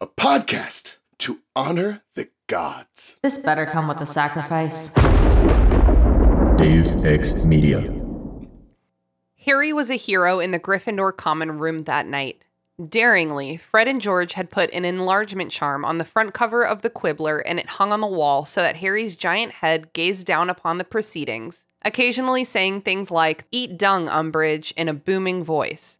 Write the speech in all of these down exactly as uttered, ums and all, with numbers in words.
a podcast to honor the gods. This better come with a sacrifice. Deus Ex Media. Harry was a hero in the Gryffindor common room that night. Daringly, Fred and George had put an enlargement charm on the front cover of the Quibbler, and it hung on the wall so that Harry's giant head gazed down upon the proceedings, occasionally saying things like, "Eat dung, Umbridge," in a booming voice.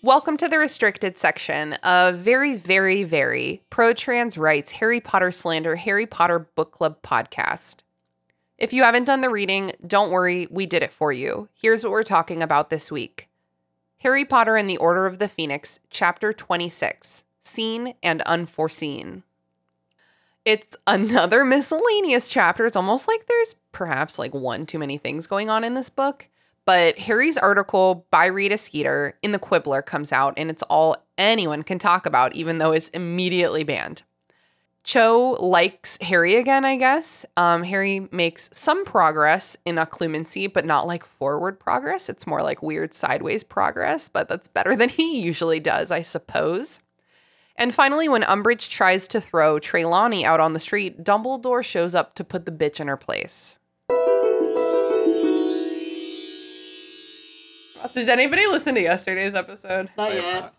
Welcome to the restricted section of very, very, very pro-trans rights Harry Potter slander Harry Potter book club podcast. If you haven't done the reading, don't worry, we did it for you. Here's what we're talking about this week. Harry Potter and the Order of the Phoenix, Chapter twenty-six, Seen and Unforeseen. It's another miscellaneous chapter. It's almost like there's perhaps like one too many things going on in this book. But Harry's article by Rita Skeeter in the Quibbler comes out, and it's all anyone can talk about, even though it's immediately banned. Cho likes Harry again, I guess. Um, Harry makes some progress in Occlumency, but not like forward progress. It's more like weird sideways progress, but that's better than he usually does, I suppose. And finally, when Umbridge tries to throw Trelawney out on the street, Dumbledore shows up to put the bitch in her place. Did anybody listen to yesterday's episode? Not yet.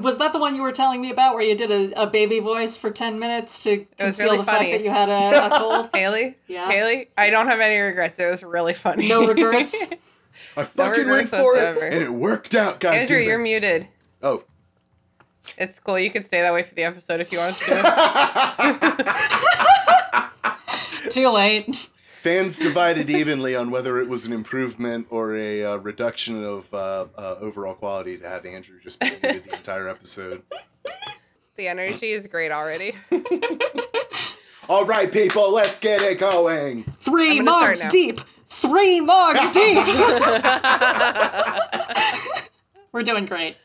Was that the one you were telling me about where you did a, a baby voice for ten minutes to conceal really the funny. fact that you had a, a cold? Haley? Yeah. Haley? I don't have any regrets. It was really funny. No regrets? I fucking no regrets went for whatsoever. It, and it worked out, guys. Andrew, you're muted. Oh. It's cool. You can stay that way for the episode if you want to. Too late. Fans divided evenly on whether it was an improvement or a uh, reduction of uh, uh, overall quality to have Andrew just be the entire episode. The energy is great already. All right, people, let's get it going. Three marks deep. Three marks deep. We're doing great.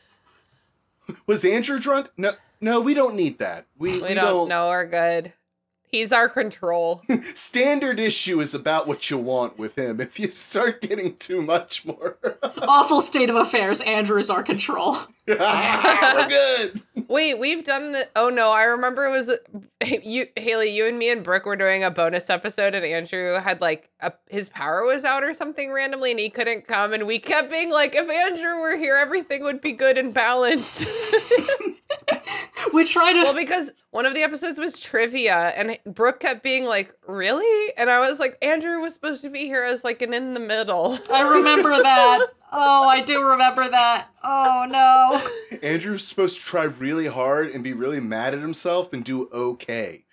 Was Andrew drunk? No, no, we don't need that. We, we, we don't. No, we're good. He's our control. Standard issue is about what you want with him. If you start getting too much more. Awful state of affairs. Andrew is our control. We're good. Wait, we've done the... Oh, no. I remember it was... you, Haley, you and me and Brooke were doing a bonus episode, and Andrew had, like, a, his power was out or something randomly, and he couldn't come, and we kept being like, if Andrew were here, everything would be good and balanced. We try to... Well, because one of the episodes was trivia, and Brooke kept being like, really? And I was like, Andrew was supposed to be here as like an in the middle. I remember that. Oh, I do remember that. Oh, no. Andrew's supposed to try really hard and be really mad at himself and do okay.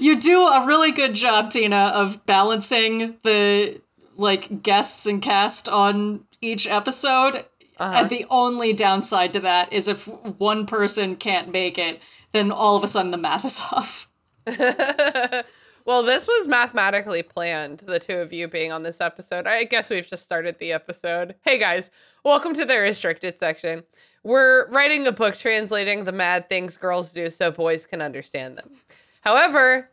You do a really good job, Tina, of balancing the, like, guests and cast on each episode. Uh-huh. And the only downside to that is if one person can't make it, then all of a sudden the math is off. Well, this was mathematically planned, the two of you being on this episode. I guess we've just started the episode. Hey, guys, welcome to the restricted section. We're writing a book translating the mad things girls do so boys can understand them. However,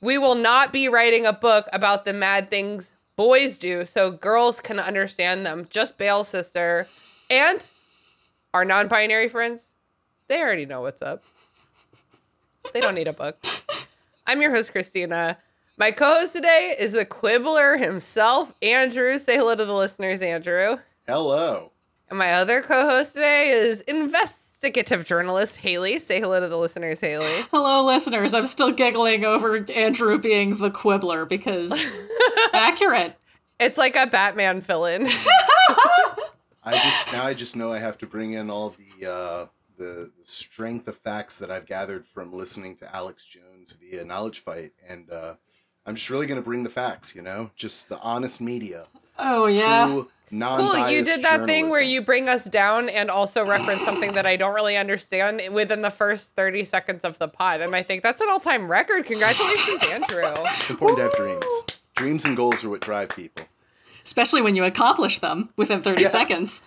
we will not be writing a book about the mad things boys do, so girls can understand them. Just bail, sister. And our non-binary friends, they already know what's up. They don't need a book. I'm your host, Christina. My co-host today is the Quibbler himself, Andrew. Say hello to the listeners, Andrew. Hello. And my other co-host today is investigative journalist, Haley. Say hello to the listeners, Haley. Hello, listeners. I'm still giggling over Andrew being the Quibbler because... Accurate. It's like a Batman villain. I just now I just know I have to bring in all the uh, the strength of facts that I've gathered from listening to Alex Jones via Knowledge Fight, and uh, I'm just really gonna bring the facts, you know, just the honest media. Oh yeah. True, non-biased cool. You did that journalism thing where you bring us down and also reference something that I don't really understand within the first thirty seconds of the pod, and I think that's an all-time record. Congratulations, Andrew. It's important to have dreams. Dreams and goals are what drive people. Especially when you accomplish them within thirty yeah. seconds.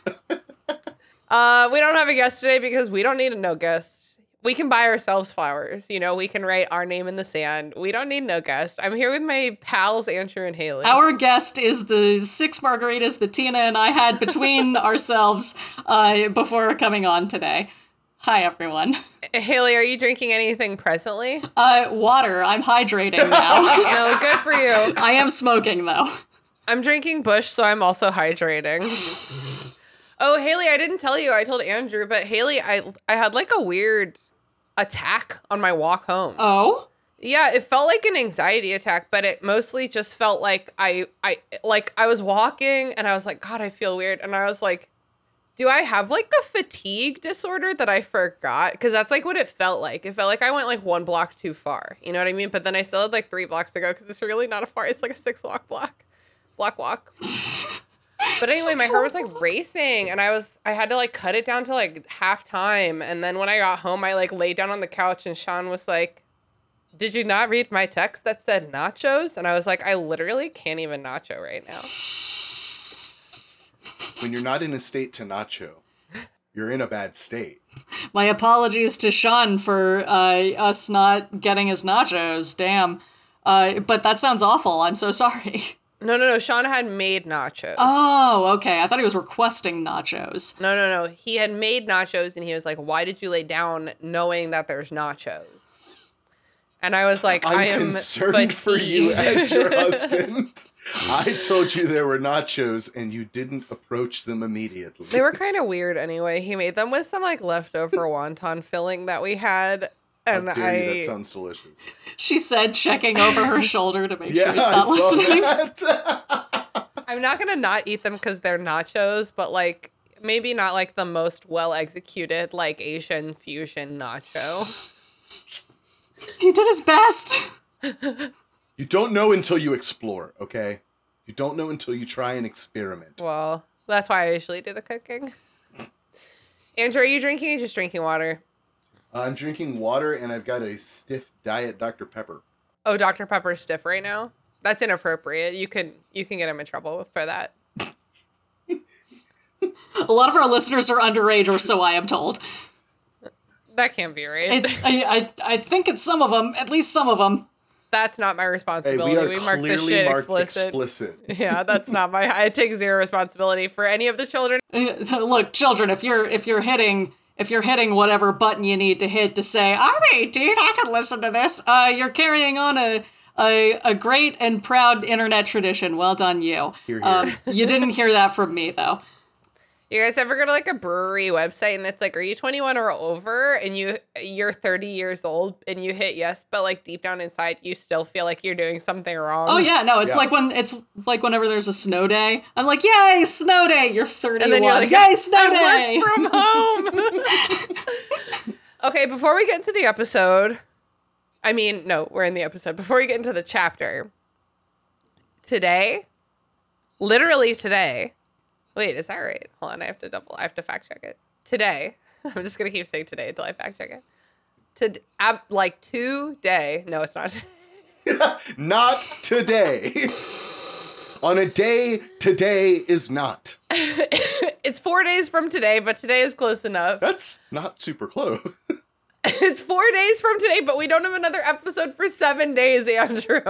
Uh, we don't have a guest today because we don't need no guest. We can buy ourselves flowers. You know, we can write our name in the sand. We don't need no guest. I'm here with my pals, Andrew and Haley. Our guest is the six margaritas that Tina and I had between ourselves uh, before coming on today. Hi, everyone. Haley, are you drinking anything presently? Uh, water. I'm hydrating now. No, good for you. I am smoking, though. I'm drinking Bush, so I'm also hydrating. Oh, Haley, I didn't tell you. I told Andrew, but Haley, I I had like a weird attack on my walk home. Oh? Yeah, it felt like an anxiety attack, but it mostly just felt like I I like I was walking and I was like, God, I feel weird. And I was like, do I have like a fatigue disorder that I forgot? Because that's like what it felt like. It felt like I went like one block too far. You know what I mean? But then I still had like three blocks to go because it's really not a far. It's like a six block block block walk. But anyway, my heart was like racing and I was, I had to like cut it down to like half time. And then when I got home, I like laid down on the couch and Sean was like, did you not read my text that said nachos? And I was like, I literally can't even nacho right now. When you're not in a state to nacho, you're in a bad state. My apologies to Sean for uh, us not getting his nachos. Damn. Uh, but that sounds awful. I'm so sorry. No, no, no. Sean had made nachos. Oh, okay. I thought he was requesting nachos. No, no, no. He had made nachos and he was like, why did you lay down knowing that there's nachos? And I was like, I'm I am concerned fatigued. For you as your husband. I told you there were nachos and you didn't approach them immediately. They were kind of weird anyway. He made them with some like leftover wonton filling that we had. And I, you, that sounds delicious. She said, checking over her shoulder to make yeah, sure he's not listening. I'm not gonna not eat them because they're nachos, but like maybe not like the most well executed like Asian fusion nacho. He did his best. You don't know until you explore, okay? You don't know until you try and experiment. Well, that's why I usually do the cooking. Andrew, are you drinking? Or just drinking water? I'm drinking water, and I've got a stiff diet Doctor Pepper. Oh, Doctor Pepper's stiff right now? That's inappropriate. You can you can get him in trouble for that. A lot of our listeners are underage, or so I am told. That can't be right. It's, I, I I think it's some of them, at least some of them. That's not my responsibility. Hey, we we marked this shit marked explicit. explicit. Yeah, that's not my... I take zero responsibility for any of the children. Look, children, if you're if you're hitting... If you're hitting whatever button you need to hit to say, all right, dude, I can listen to this. Uh, you're carrying on a, a a great and proud internet tradition. Well done, you. Hear, hear. Um, you didn't hear that from me, though. You guys ever go to, like, a brewery website and it's like, are you twenty-one or over? And you, you're thirty years old and you hit yes, but, like, deep down inside, you still feel like you're doing something wrong. Oh, yeah, no, it's yeah. like when it's like whenever there's a snow day. I'm like, yay, snow day! You're thirty-one. And then you're like, yay, snow day! Work from home! Okay, before we get into the episode, I mean, no, we're in the episode. Before we get into the chapter, today, literally today... Wait, is that right? Hold on, I have to double, I have to fact check it. Today, I'm just going to keep saying today until I fact check it. To, ab, like today, no, it's not. Not today. On a day, today is not. It's four days from today, but today is close enough. That's not super close. It's four days from today, but we don't have another episode for seven days, Andrew.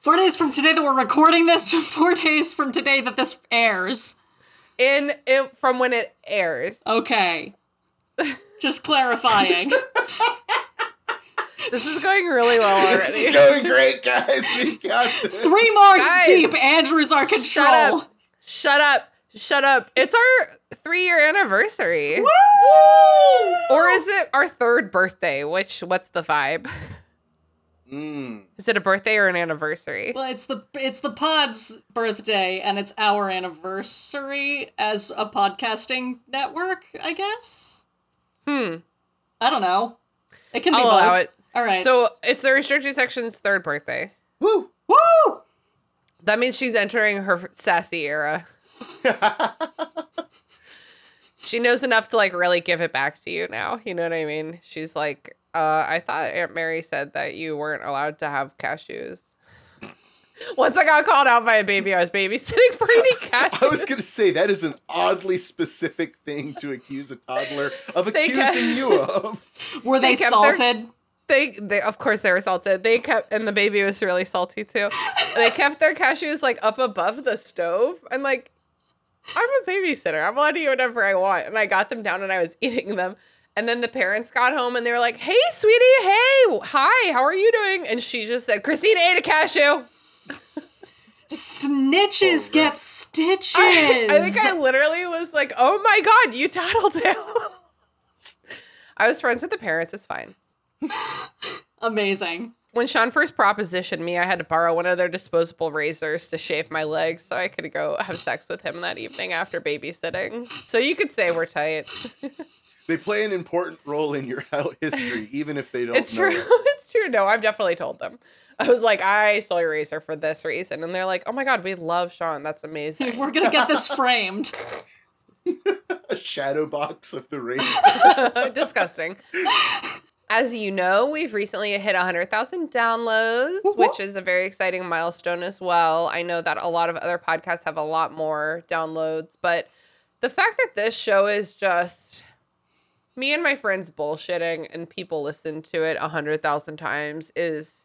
Four days from today that we're recording this, four days from today that this airs. In, in from when it airs. Okay. Just clarifying. This is going really well already. This is going great, guys. We got this. Three marks guys, deep. Andrew's our control. Shut up. Shut up. Shut up. It's our three-year anniversary. Woo! Or is it our third birthday? Which, what's the vibe? Mm. Is it a birthday or an anniversary? Well, it's the it's the pod's birthday, and it's our anniversary as a podcasting network, I guess? Hmm. I don't know. It can be I'll both. Allow it. All right. So it's the restricted section's third birthday. Woo! Woo! That means she's entering her sassy era. She knows enough to like really give it back to you now. You know what I mean? She's like, uh, I thought Aunt Mary said that you weren't allowed to have cashews. Once I got called out by a baby, I was babysitting Brady Cash. I was going to say, that is an oddly specific thing to accuse a toddler of they accusing kept, you of. Were they, they salted? Their, they, they, of course they were salted. They kept, and the baby was really salty too. They kept their cashews like up above the stove. And like, I'm a babysitter. I'm allowed to eat whatever I want. And I got them down and I was eating them. And then the parents got home and they were like, hey, sweetie, hey, hi, how are you doing? And she just said, Christina ate a cashew. Snitches oh, get stitches. I, I think I literally was like, oh my God, you tattletale. I was friends with the parents. It's fine. Amazing. When Sean first propositioned me, I had to borrow one of their disposable razors to shave my legs so I could go have sex with him that evening after babysitting. So you could say we're tight. They play an important role in your history, even if they don't it's know. It's true. It. It's true. No, I've definitely told them. I was like, I stole your razor for this reason. And they're like, oh my God, we love Sean. That's amazing. We're going to get this framed. A shadow box of the razor. Disgusting. As you know, we've recently hit one hundred thousand downloads, whoop, whoop. which is a very exciting milestone as well. I know that a lot of other podcasts have a lot more downloads, but the fact that this show is just... me and my friends bullshitting and people listen to it one hundred thousand times is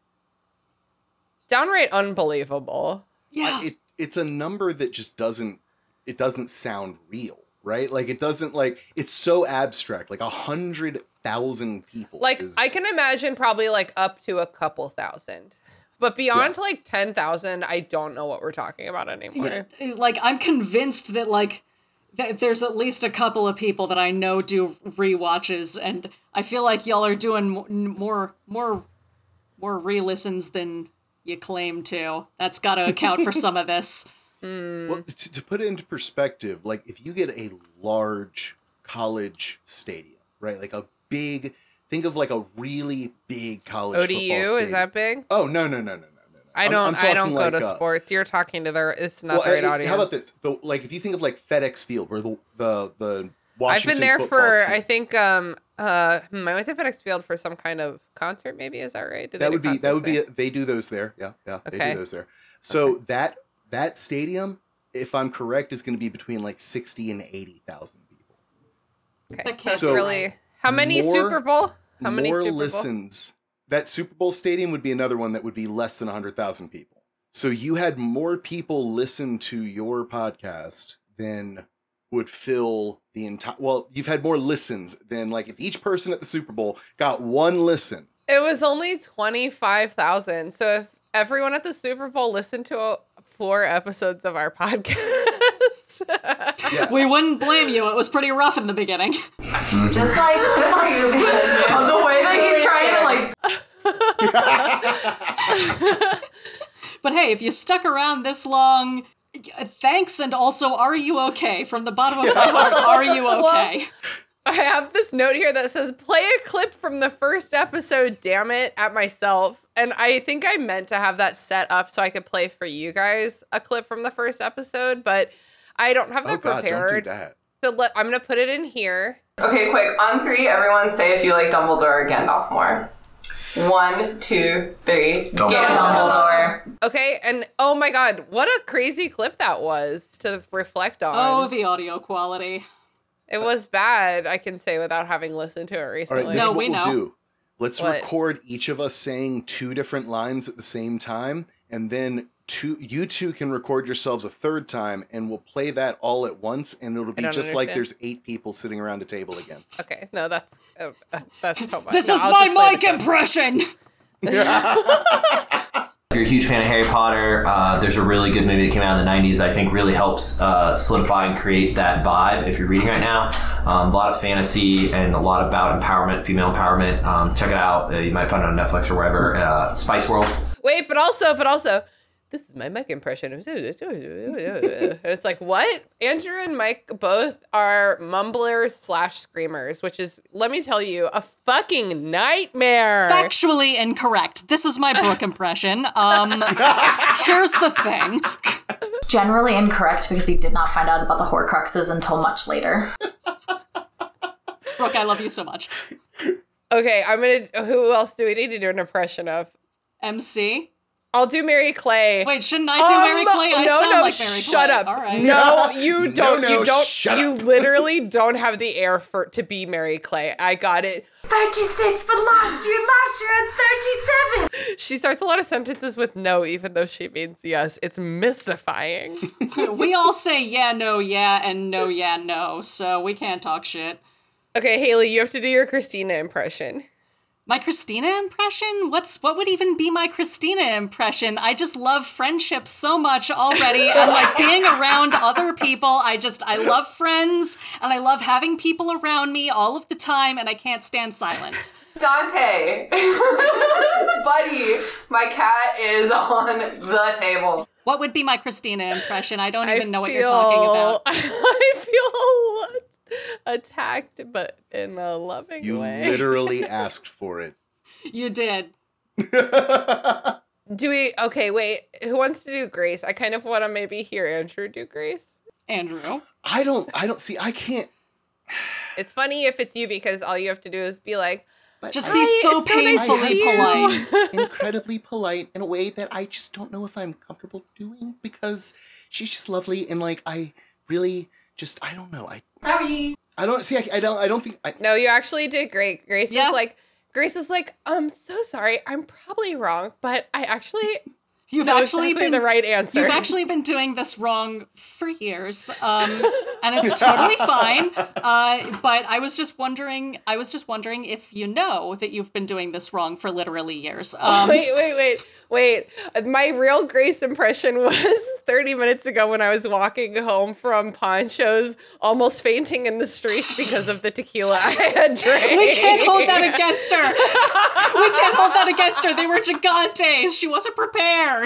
downright unbelievable. Yeah. I, it, it's a number that just doesn't, it doesn't sound real, right? Like it doesn't like, it's so abstract, like one hundred thousand people. Like is... I can imagine probably like up to a couple thousand. But beyond yeah. like ten thousand, I don't know what we're talking about anymore. Yeah, like I'm convinced that like, there's at least a couple of people that I know do rewatches, and I feel like y'all are doing more, more, more re-listens than you claim to. That's got to account for some of this. Mm. Well, to, to put it into perspective, like if you get a large college stadium, right? Like a big, think of like a really big college. O D U is that big? Oh no no no no. I don't. I'm, I'm I don't go like, to sports. You're talking to the. It's not well, the right I, audience. How about this? The, like, if you think of like FedEx Field, where the the, the Washington. I've been there for. Team. I think. Um. Uh. Hmm, I went to FedEx Field for some kind of concert. Maybe is that right? Did that would be. That would there? be. A, they do those there. Yeah. Yeah. Okay. They do those there. So okay. that that stadium, if I'm correct, is going to be between like sixty and eighty thousand people. Okay. That's so really. How many more, Super Bowl? How many more Super Bowl? listens? That Super Bowl stadium would be another one that would be less than one hundred thousand people. So you had more people listen to your podcast than would fill the entire... Well, you've had more listens than, like, if each person at the Super Bowl got one listen. It was only twenty-five thousand. So if everyone at the Super Bowl listened to four episodes of our podcast... yeah. We wouldn't blame you. It was pretty rough in the beginning. Just, like, good for you. The way that he's trying to, like... But hey, if you stuck around this long, thanks, and also, are you okay? From the bottom of my heart, are you okay? Well, I have this note here that says, play a clip from the first episode, damn it, at myself. And I think I meant to have that set up so I could play for you guys a clip from the first episode, but I don't have that oh God, prepared. Don't do that. So let, I'm going to put it in here. Okay, quick. On three, everyone say if you like Dumbledore or Gandalf more. One, two, three. Dumbledore. Dumbledore. Okay, and oh my God, what a crazy clip that was to reflect on. Oh, the audio quality. It was bad, I can say, without having listened to it recently. All right, this no, is what we we'll know. do. Let's what? record each of us saying two different lines at the same time, and then two, you two can record yourselves a third time, and we'll play that all at once, and it'll be just understand. like there's eight people sitting around a table again. Okay, no, that's uh, that's so much. This no, is I'll my mic impression. You're a huge fan of Harry Potter. Uh, there's a really good movie that came out in the nineties. I think really helps uh, solidify and create that vibe. If you're reading right now, um, a lot of fantasy and a lot about empowerment, female empowerment. Um, check it out. Uh, you might find it on Netflix or wherever. Uh, Spice World. Wait, but also, but also. This is my Mike impression. It's like, what? Andrew and Mike both are mumblers slash screamers, which is, let me tell you, a fucking nightmare. Factually incorrect. This is my Brooke impression. Um, here's the thing. Generally incorrect because he did not find out about the Horcruxes until much later. Brooke, I love you so much. Okay, I'm going to, who else do we need to do an impression of? M C? I'll do Mary Clay. Wait, shouldn't I do um, Mary Clay? I no, sound no, like Mary Clay. Shut up. All right. No, you don't. No, no, you don't. Shut you up. Literally don't have the air for to be Mary Clay. I got it. thirty-six, but last year, last year at thirty-seven. She starts a lot of sentences with no, even though she means yes. It's mystifying. We all say yeah, no, yeah, and no, yeah, no, so we can't talk shit. Okay, Haley, you have to do your Christina impression. My Christina impression? What's what would even be my Christina impression? I just love friendship so much already, and like being around other people. I just I love friends, and I love having people around me all of the time, and I can't stand silence. Dante, buddy, my cat is on the table. What would be my Christina impression? I don't even I know feel, what you're talking about. I feel. Attacked, but in a loving you way. You literally asked for it. You did. Do we, okay, wait, who wants to do Grace? I kind of want to maybe hear Andrew do Grace. Andrew. I don't, I don't, see, I can't. It's funny if it's you because all you have to do is be like, but just I, be so painfully so nice polite. Incredibly polite in a way that I just don't know if I'm comfortable doing because she's just lovely and like, I really just, I don't know, I Sorry. I don't see. I, I don't. I don't think. I, no, you actually did great. Grace yeah. is like. Grace is like. I'm so sorry. I'm probably wrong, but I actually. You've know actually exactly been the right answer. You've actually been doing this wrong for years, um, and it's totally fine. Uh, but I was just wondering. I was just wondering if you know that you've been doing this wrong for literally years. Um, wait, wait, wait, wait. My real Grace impression was thirty minutes ago when I was walking home from Poncho's, almost fainting in the street because of the tequila I had drank. We can't hold that against her. We can't hold that against her. They were gigantes. She wasn't prepared.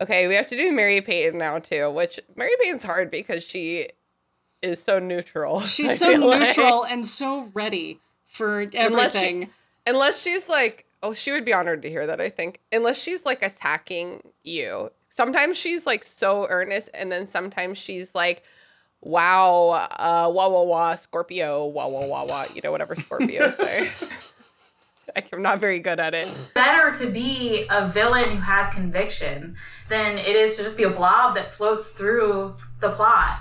Okay, we have to do Mary Payton now too, which Mary Payton's hard because she is so neutral. She's I so neutral like. And so ready for everything. Unless, she, unless she's like, oh, she would be honored to hear that, I think. Unless she's like attacking you. Sometimes she's like so earnest, and then sometimes she's like, wow, uh, wah, wah, wah, Scorpio, wah, wah, wah, wah, you know, whatever Scorpios say. I'm not very good at it. Better to be a villain who has conviction than it is to just be a blob that floats through the plot.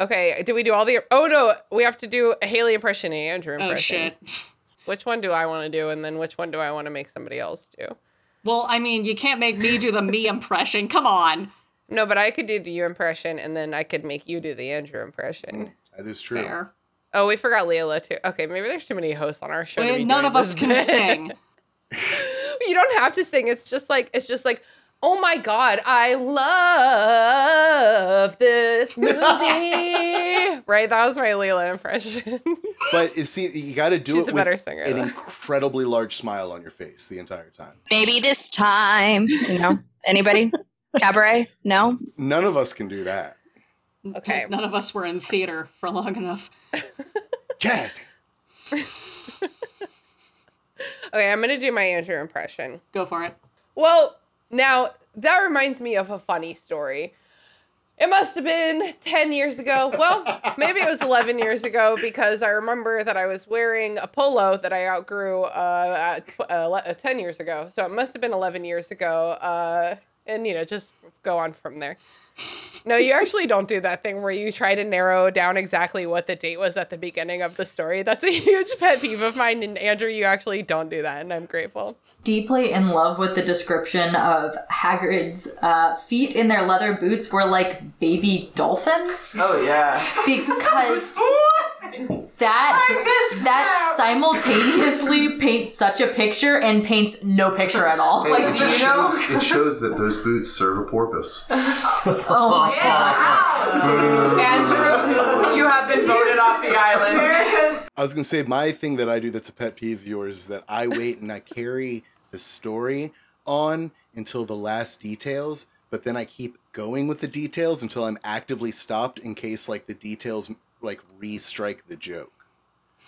Okay, did we do all the... Oh, no, we have to do a Haley impression and Andrew impression. Oh, shit. Which one do I want to do, and then which one do I want to make somebody else do? Well, I mean, you can't make me do the me impression. Come on. No, but I could do the you impression, and then I could make you do the Andrew impression. That is true. Fair. Oh, we forgot Leola, too. Okay, maybe there's too many hosts on our show. Wait, to be none of us can sing. You don't have to sing. It's just like, it's just like, oh, my God, I love this movie. Right? That was my Leola impression. But see, you got to do She's it a with singer, an though. incredibly large smile on your face the entire time. Maybe this time. You know? Anybody? Cabaret? No? None of us can do that. Okay. None of us were in theater for long enough. Jazz. Okay, I'm going to do my Andrew impression. Go for it. Well, now, that reminds me of a funny story. It must have been ten years ago. Well, maybe it was eleven years ago because I remember that I was wearing a polo that I outgrew uh, at, uh, ten years ago. So it must have been eleven years ago. Uh, and, you know, just go on from there. No, you actually don't do that thing where you try to narrow down exactly what the date was at the beginning of the story. That's a huge pet peeve of mine. And Andrew, you actually don't do that. And I'm grateful. Deeply in love with the description of Hagrid's uh, feet in their leather boots were like baby dolphins. Oh, yeah. Because that, that simultaneously paints such a picture and paints no picture at all. Like, it, shows, you know? It shows that those boots serve a porpoise. Oh, my God. Andrew, you have been voted off the island. I was going to say, my thing that I do that's a pet peeve of yours is that I wait and I carry the story on until the last details, but then I keep going with the details until I'm actively stopped in case, like, the details, like, re-strike the joke.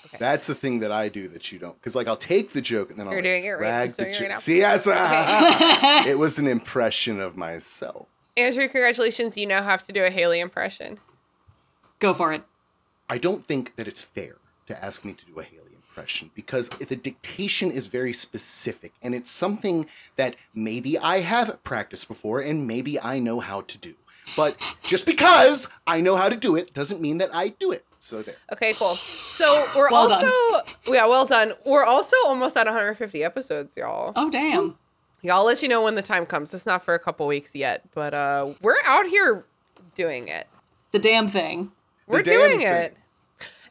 Okay. That's the thing that I do that you don't. Because, like, I'll take the joke and then I'll You're like, doing it right. rag the joke. Right See, yes, ah, okay. It was an impression of myself. Andrew, congratulations. You now have to do a Haley impression. Go for it. I don't think that it's fair to ask me to do a Haley impression. impression because the dictation is very specific and it's something that maybe I have practiced before and maybe I know how to do. But just because I know how to do it doesn't mean that I do it. So there. Okay, cool. So we're well also... Done. Yeah, well done. We're also almost at one hundred fifty episodes, y'all. Oh, damn. Y'all, let you know when the time comes. It's not for a couple weeks yet, but uh, we're out here doing it. The damn thing. We're damn doing thing. it.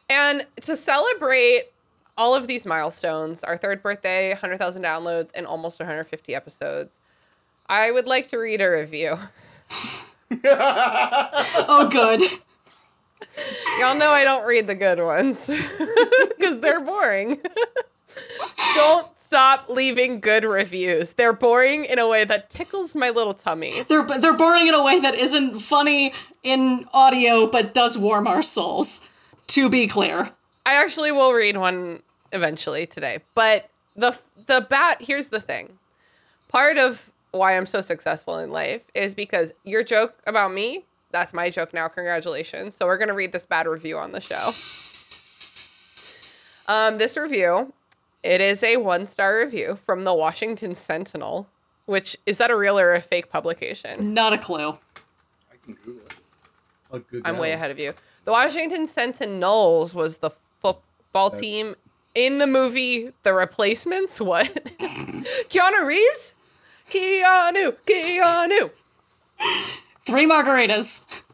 And to celebrate all of these milestones, our third birthday, one hundred thousand downloads, and almost one hundred fifty episodes, I would like to read a review. Oh, good. Y'all know I don't read the good ones because they're boring. Don't stop leaving good reviews. They're boring in a way that tickles my little tummy. They're they're boring in a way that isn't funny in audio, but does warm our souls. To be clear, I actually will read one eventually today. But the the bat here's the thing. Part of why I'm so successful in life is because your joke about me, that's my joke now, congratulations. So we're going to read this bad review on the show. Um, this review, it is a one-star review from the Washington Sentinel, which, is that a real or a fake publication? Not a clue. I can Google it. A good I'm guy. way ahead of you. The Washington Sentinels was the football that's... team in the movie The Replacements. What? Keanu Reeves? Keanu, Keanu. Three margaritas.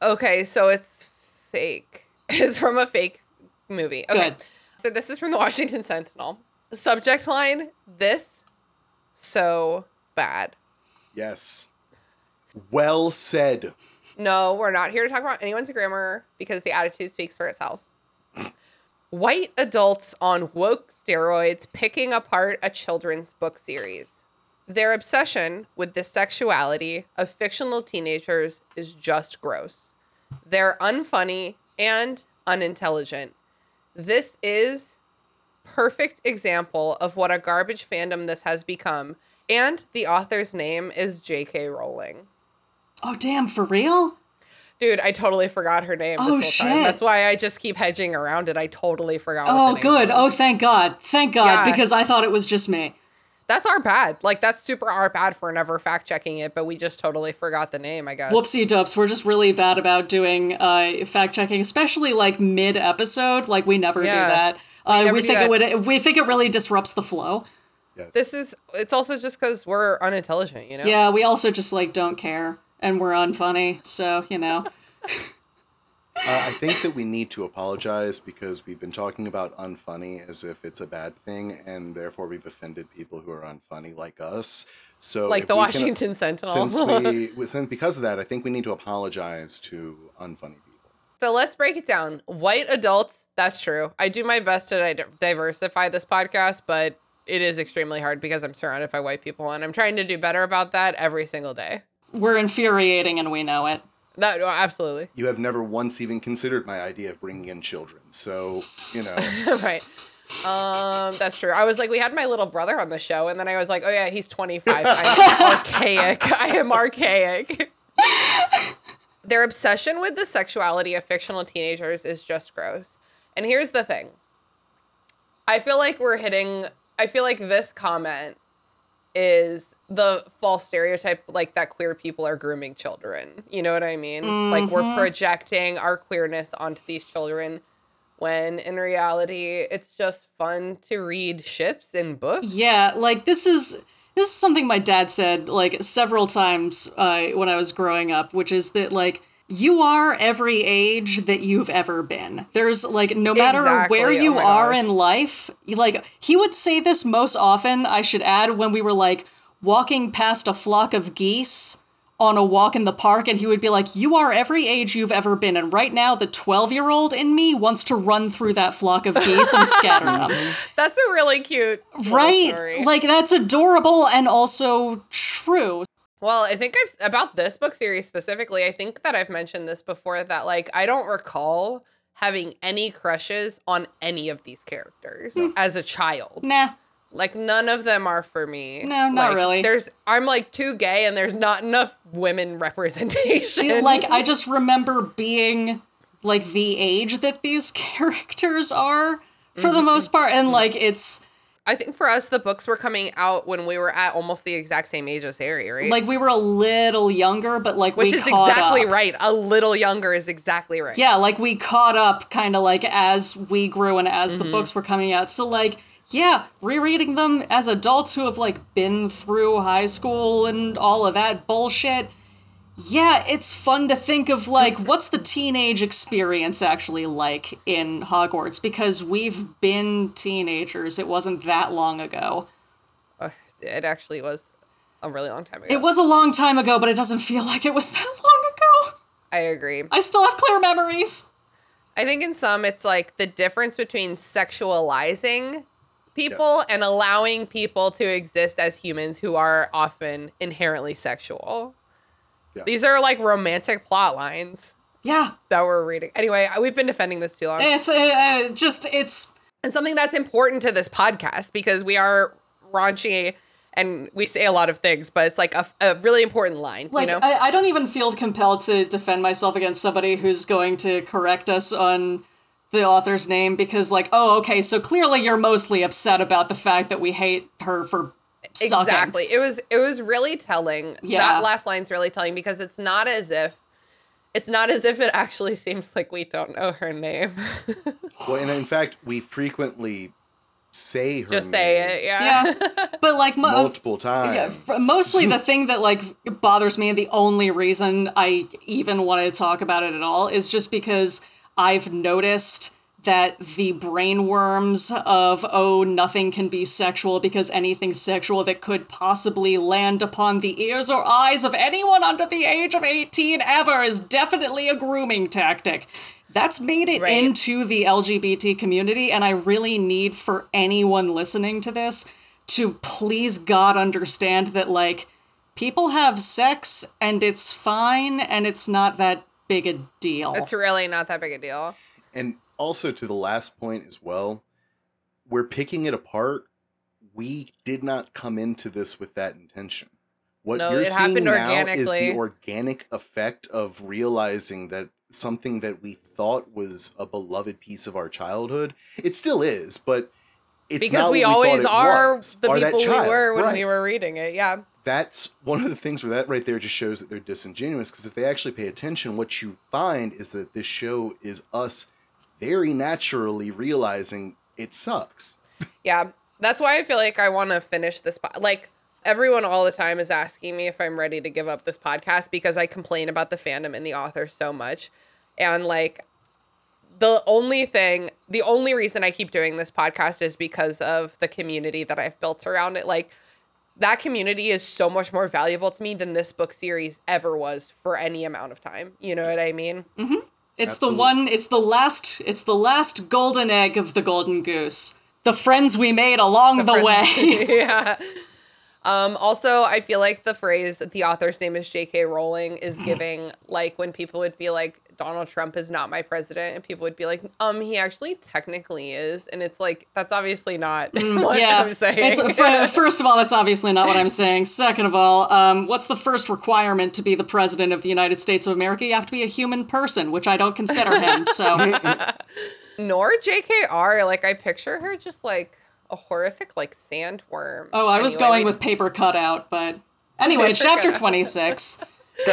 Okay, so it's fake. It's from a fake movie. Okay. Good. So this is from the Washington Sentinel. Subject line, this so bad. Yes. Well said. No, we're not here to talk about anyone's grammar because the attitude speaks for itself. White adults on woke steroids picking apart a children's book series. Their obsession with the sexuality of fictional teenagers is just gross. They're unfunny and unintelligent. This is perfect example of what a garbage fandom this has become. And the author's name is J K Rowling. Oh, damn, for real? Dude, I totally forgot her name this oh, whole shit. time. That's why I just keep hedging around it. I totally forgot oh, what the name good. was. Oh, thank God. Thank God, yeah. Because I thought it was just me. That's our bad. Like, that's super our bad for never fact-checking it, but we just totally forgot the name, I guess. Whoopsie-doops. We're just really bad about doing uh, fact-checking, especially, like, mid-episode. Like, we never yeah, do that. Uh, we, never we do think that. it would. We think it really disrupts the flow. Yes. This is... It's also just because we're unintelligent, you know? Yeah, we also just, like, don't care, and we're unfunny, so, you know. uh, I think that we need to apologize because we've been talking about unfunny as if it's a bad thing, and therefore we've offended people who are unfunny like us. So, like the Washington can, Sentinel. Since we, since because of that, I think we need to apologize to unfunny people. So let's break it down. White adults, that's true. I do my best to diversify this podcast, but it is extremely hard because I'm surrounded by white people, and I'm trying to do better about that every single day. We're infuriating, and we know it. That, absolutely. You have never once even considered my idea of bringing in children. So, you know. Right. Um, that's true. I was like, we had my little brother on the show, and then I was like, oh, yeah, he's twenty-five. I'm archaic. I am archaic. Their obsession with the sexuality of fictional teenagers is just gross. And here's the thing. I feel like we're hitting, I feel like this comment is the false stereotype, like, that queer people are grooming children. You know what I mean? Mm-hmm. Like, we're projecting our queerness onto these children when, in reality, it's just fun to read ships in books. Yeah, like, this is this is something my dad said, like, several times uh, when I was growing up, which is that, like, you are every age that you've ever been. There's, like, no matter exactly. where you oh are gosh. in life, like, he would say this most often, I should add, when we were, like, walking past a flock of geese on a walk in the park, and he would be like, you are every age you've ever been, and right now the twelve-year-old in me wants to run through that flock of geese and scatter them. That's a really cute Right? story. Like, that's adorable and also true. Well, I think I've, about this book series specifically, I think that I've mentioned this before, that, like, I don't recall having any crushes on any of these characters mm. as a child. Nah. Like, none of them are for me. No, not like, really. There's, I'm, like, too gay, and there's not enough women representation. Like, I just remember being, like, the age that these characters are for mm-hmm. the most part. And like, it's, I think for us, the books were coming out when we were at almost the exact same age as Harry, right? Like, we were a little younger, but, like, Which we caught Which is exactly up. right. A little younger is exactly right. Yeah, like, we caught up kind of, like, as we grew and as mm-hmm. the books were coming out. So, like, yeah, rereading them as adults who have, like, been through high school and all of that bullshit. Yeah, it's fun to think of, like, what's the teenage experience actually like in Hogwarts? Because we've been teenagers. It wasn't that long ago. Uh, it actually was a really long time ago. It was a long time ago, but it doesn't feel like it was that long ago. I agree. I still have clear memories. I think in some, it's, like, the difference between sexualizing people yes. and allowing people to exist as humans who are often inherently sexual. Yeah. These are, like, romantic plot lines. Yeah. That we're reading. Anyway, we've been defending this too long. It's uh, just, it's... And something that's important to this podcast, because we are raunchy and we say a lot of things, but it's, like, a, a really important line, like, you know? I, I don't even feel compelled to defend myself against somebody who's going to correct us on the author's name, because, like, oh, okay, so clearly you're mostly upset about the fact that we hate her for... Sucking. Exactly. It was it was really telling. Yeah. That last line's really telling, because it's not as if it's not as if it actually seems like we don't know her name. Well, and in fact, we frequently say her Just name. Just say it, yeah. Yeah. But like mo- multiple times. Yeah, mostly the thing that like bothers me, and the only reason I even want to talk about it at all, is just because I've noticed that the brain worms of, oh, nothing can be sexual because anything sexual that could possibly land upon the ears or eyes of anyone under the age of eighteen ever is definitely a grooming tactic. That's made it right. into the L G B T community, and I really need for anyone listening to this to please God understand that, like, people have sex, and it's fine, and it's not that big a deal. It's really not that big a deal. And also, to the last point as well, we're picking it apart. We did not come into this with that intention. What no, you're seeing now is the organic effect of realizing that something that we thought was a beloved piece of our childhood, it still is, but it's because not we, what we always thought it are was, the are people we were when right. we were reading it. Yeah, that's one of the things where that right there just shows that they're disingenuous, because if they actually pay attention, what you find is that this show is us very naturally realizing it sucks. Yeah, that's why I feel like I want to finish this. Po- like, everyone all the time is asking me if I'm ready to give up this podcast, because I complain about the fandom and the author so much. And, like, the only thing, the only reason I keep doing this podcast is because of the community that I've built around it. Like, that community is so much more valuable to me than this book series ever was for any amount of time. You know what I mean? Mm-hmm. It's Absolutely. the one, it's the last, it's the last golden egg of the golden goose. The friends we made along the, the way. Yeah. Um, also, I feel like the phrase, the author's name is J K Rowling, is giving, like, when people would be like, Donald Trump is not my president, and people would be like, um, he actually technically is. And it's like, that's obviously not mm, what yeah. I'm saying. It's, for, first of all, that's obviously not what I'm saying. Second of all, um, what's the first requirement to be the president of the United States of America? You have to be a human person, which I don't consider him, so. Nor J K R, like, I picture her just, like, a horrific, like, sandworm. Oh, I was anyway, going I mean, with paper cutout, but anyway, chapter twenty-six.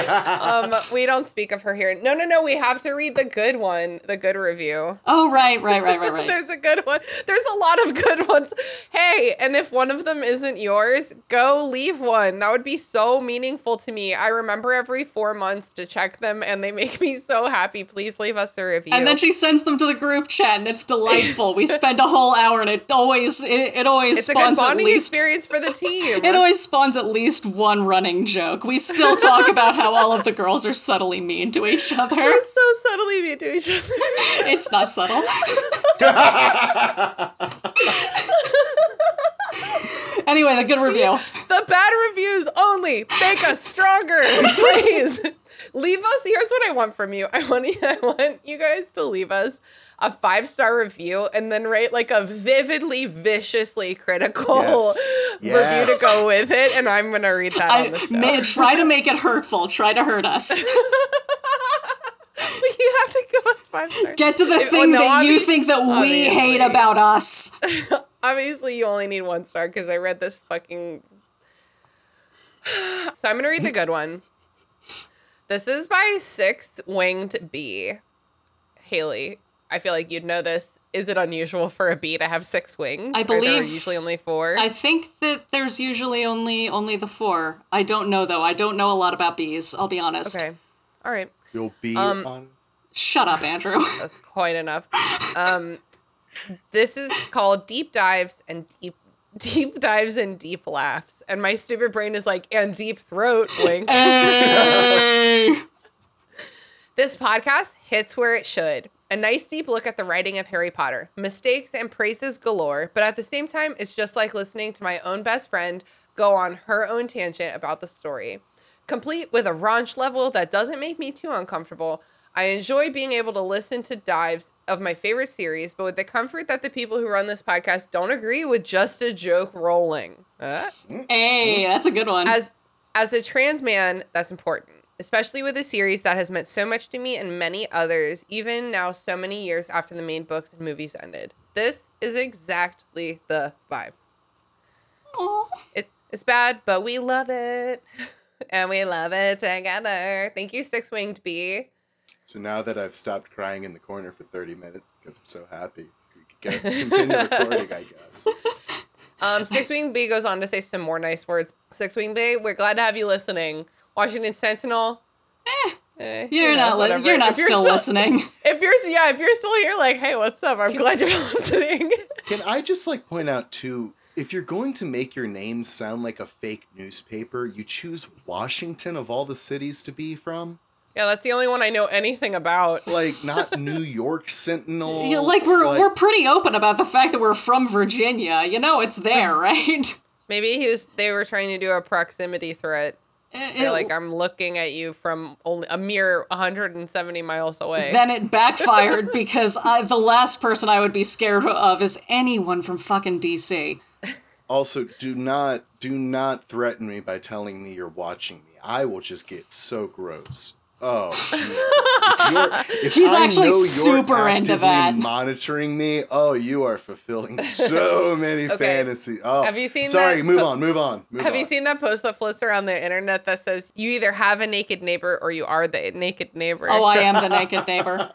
um, we don't speak of her here. No, no, no. We have to read the good one, the good review. Oh, right, right, right, right, right. There's a good one. There's a lot of good ones. Hey, and if one of them isn't yours, go leave one. That would be so meaningful to me. I remember every four months to check them, and they make me so happy. Please leave us a review. And then she sends them to the group chat, and it's delightful. We spend a whole hour, and it always, it, it always it's spawns a good bonding at least experience for the team. It always spawns at least one running joke. We still talk about how all of the girls are subtly mean to each other. We're so subtly mean to each other. It's not subtle. Anyway, the good review. The bad reviews only make us stronger. Please leave us. Here's what I want from you. I want you, I want you guys to leave us a five-star review, and then write like a vividly, viciously critical yes. yes. review to go with it, and I'm gonna read that I, on the show. May, try to make it hurtful. Try to hurt us. We have to go sponsor. Get to the if, thing oh, no, that you think that we hate about us. Obviously, you only need one star because I read this fucking... So I'm going to read the good one. This is by Six Winged Bee. Haley, I feel like you'd know this. Is it unusual for a bee to have six wings? I believe... Are there usually only four? I think that there's usually only only the four. I don't know, though. I don't know a lot about bees. I'll be honest. Okay. All right. You'll be um, honest? Shut up, Andrew. That's quite enough. Um, this is called Deep Dives and Deep Deep Dives and Deep Laughs. And my stupid brain is like, and Deep Throat, wink. Hey! This podcast hits where it should. A nice deep look at the writing of Harry Potter. Mistakes and praises galore, but at the same time, it's just like listening to my own best friend go on her own tangent about the story. Complete with a raunch level that doesn't make me too uncomfortable. I enjoy being able to listen to dives of my favorite series, but with the comfort that the people who run this podcast don't agree with just a joke rolling. Uh? Hey, that's a good one. As, as a trans man, that's important. Especially with a series that has meant so much to me and many others, even now so many years after the main books and movies ended. This is exactly the vibe. Aww. It, it's bad, but we love it. And we love it together. Thank you, Six Winged Bee. So now that I've stopped crying in the corner for thirty minutes because I'm so happy, we can continue recording, I guess. Um, Six Winged Bee goes on to say some more nice words. Six Winged Bee, we're glad to have you listening. Washington Sentinel. Eh, eh, you're, you know, not li- you're not. If you're still, still listening. If you're, yeah, if you're still here, like, hey, what's up? I'm can, glad you're listening. Can I just like point out too? If you're going to make your name sound like a fake newspaper, you choose Washington of all the cities to be from. Yeah, that's the only one I know anything about. Like, not New York Sentinel. Yeah, like we're like, we're pretty open about the fact that we're from Virginia. You know, it's there, right? Maybe he was. They were trying to do a proximity threat. They're like, I'm looking at you from only a mere one hundred seventy miles away. Then it backfired because I, the last person I would be scared of is anyone from fucking D C. Also, do not do not threaten me by telling me you're watching me. I will just get so gross. Oh, if if he's I actually super into that. Monitoring me. Oh, you are fulfilling so many okay. fantasy. Oh, have you seen? Sorry, that move po- on, move on. Move have on. You seen that post that floats around the internet that says you either have a naked neighbor or you are the naked neighbor? Oh, I am the naked neighbor.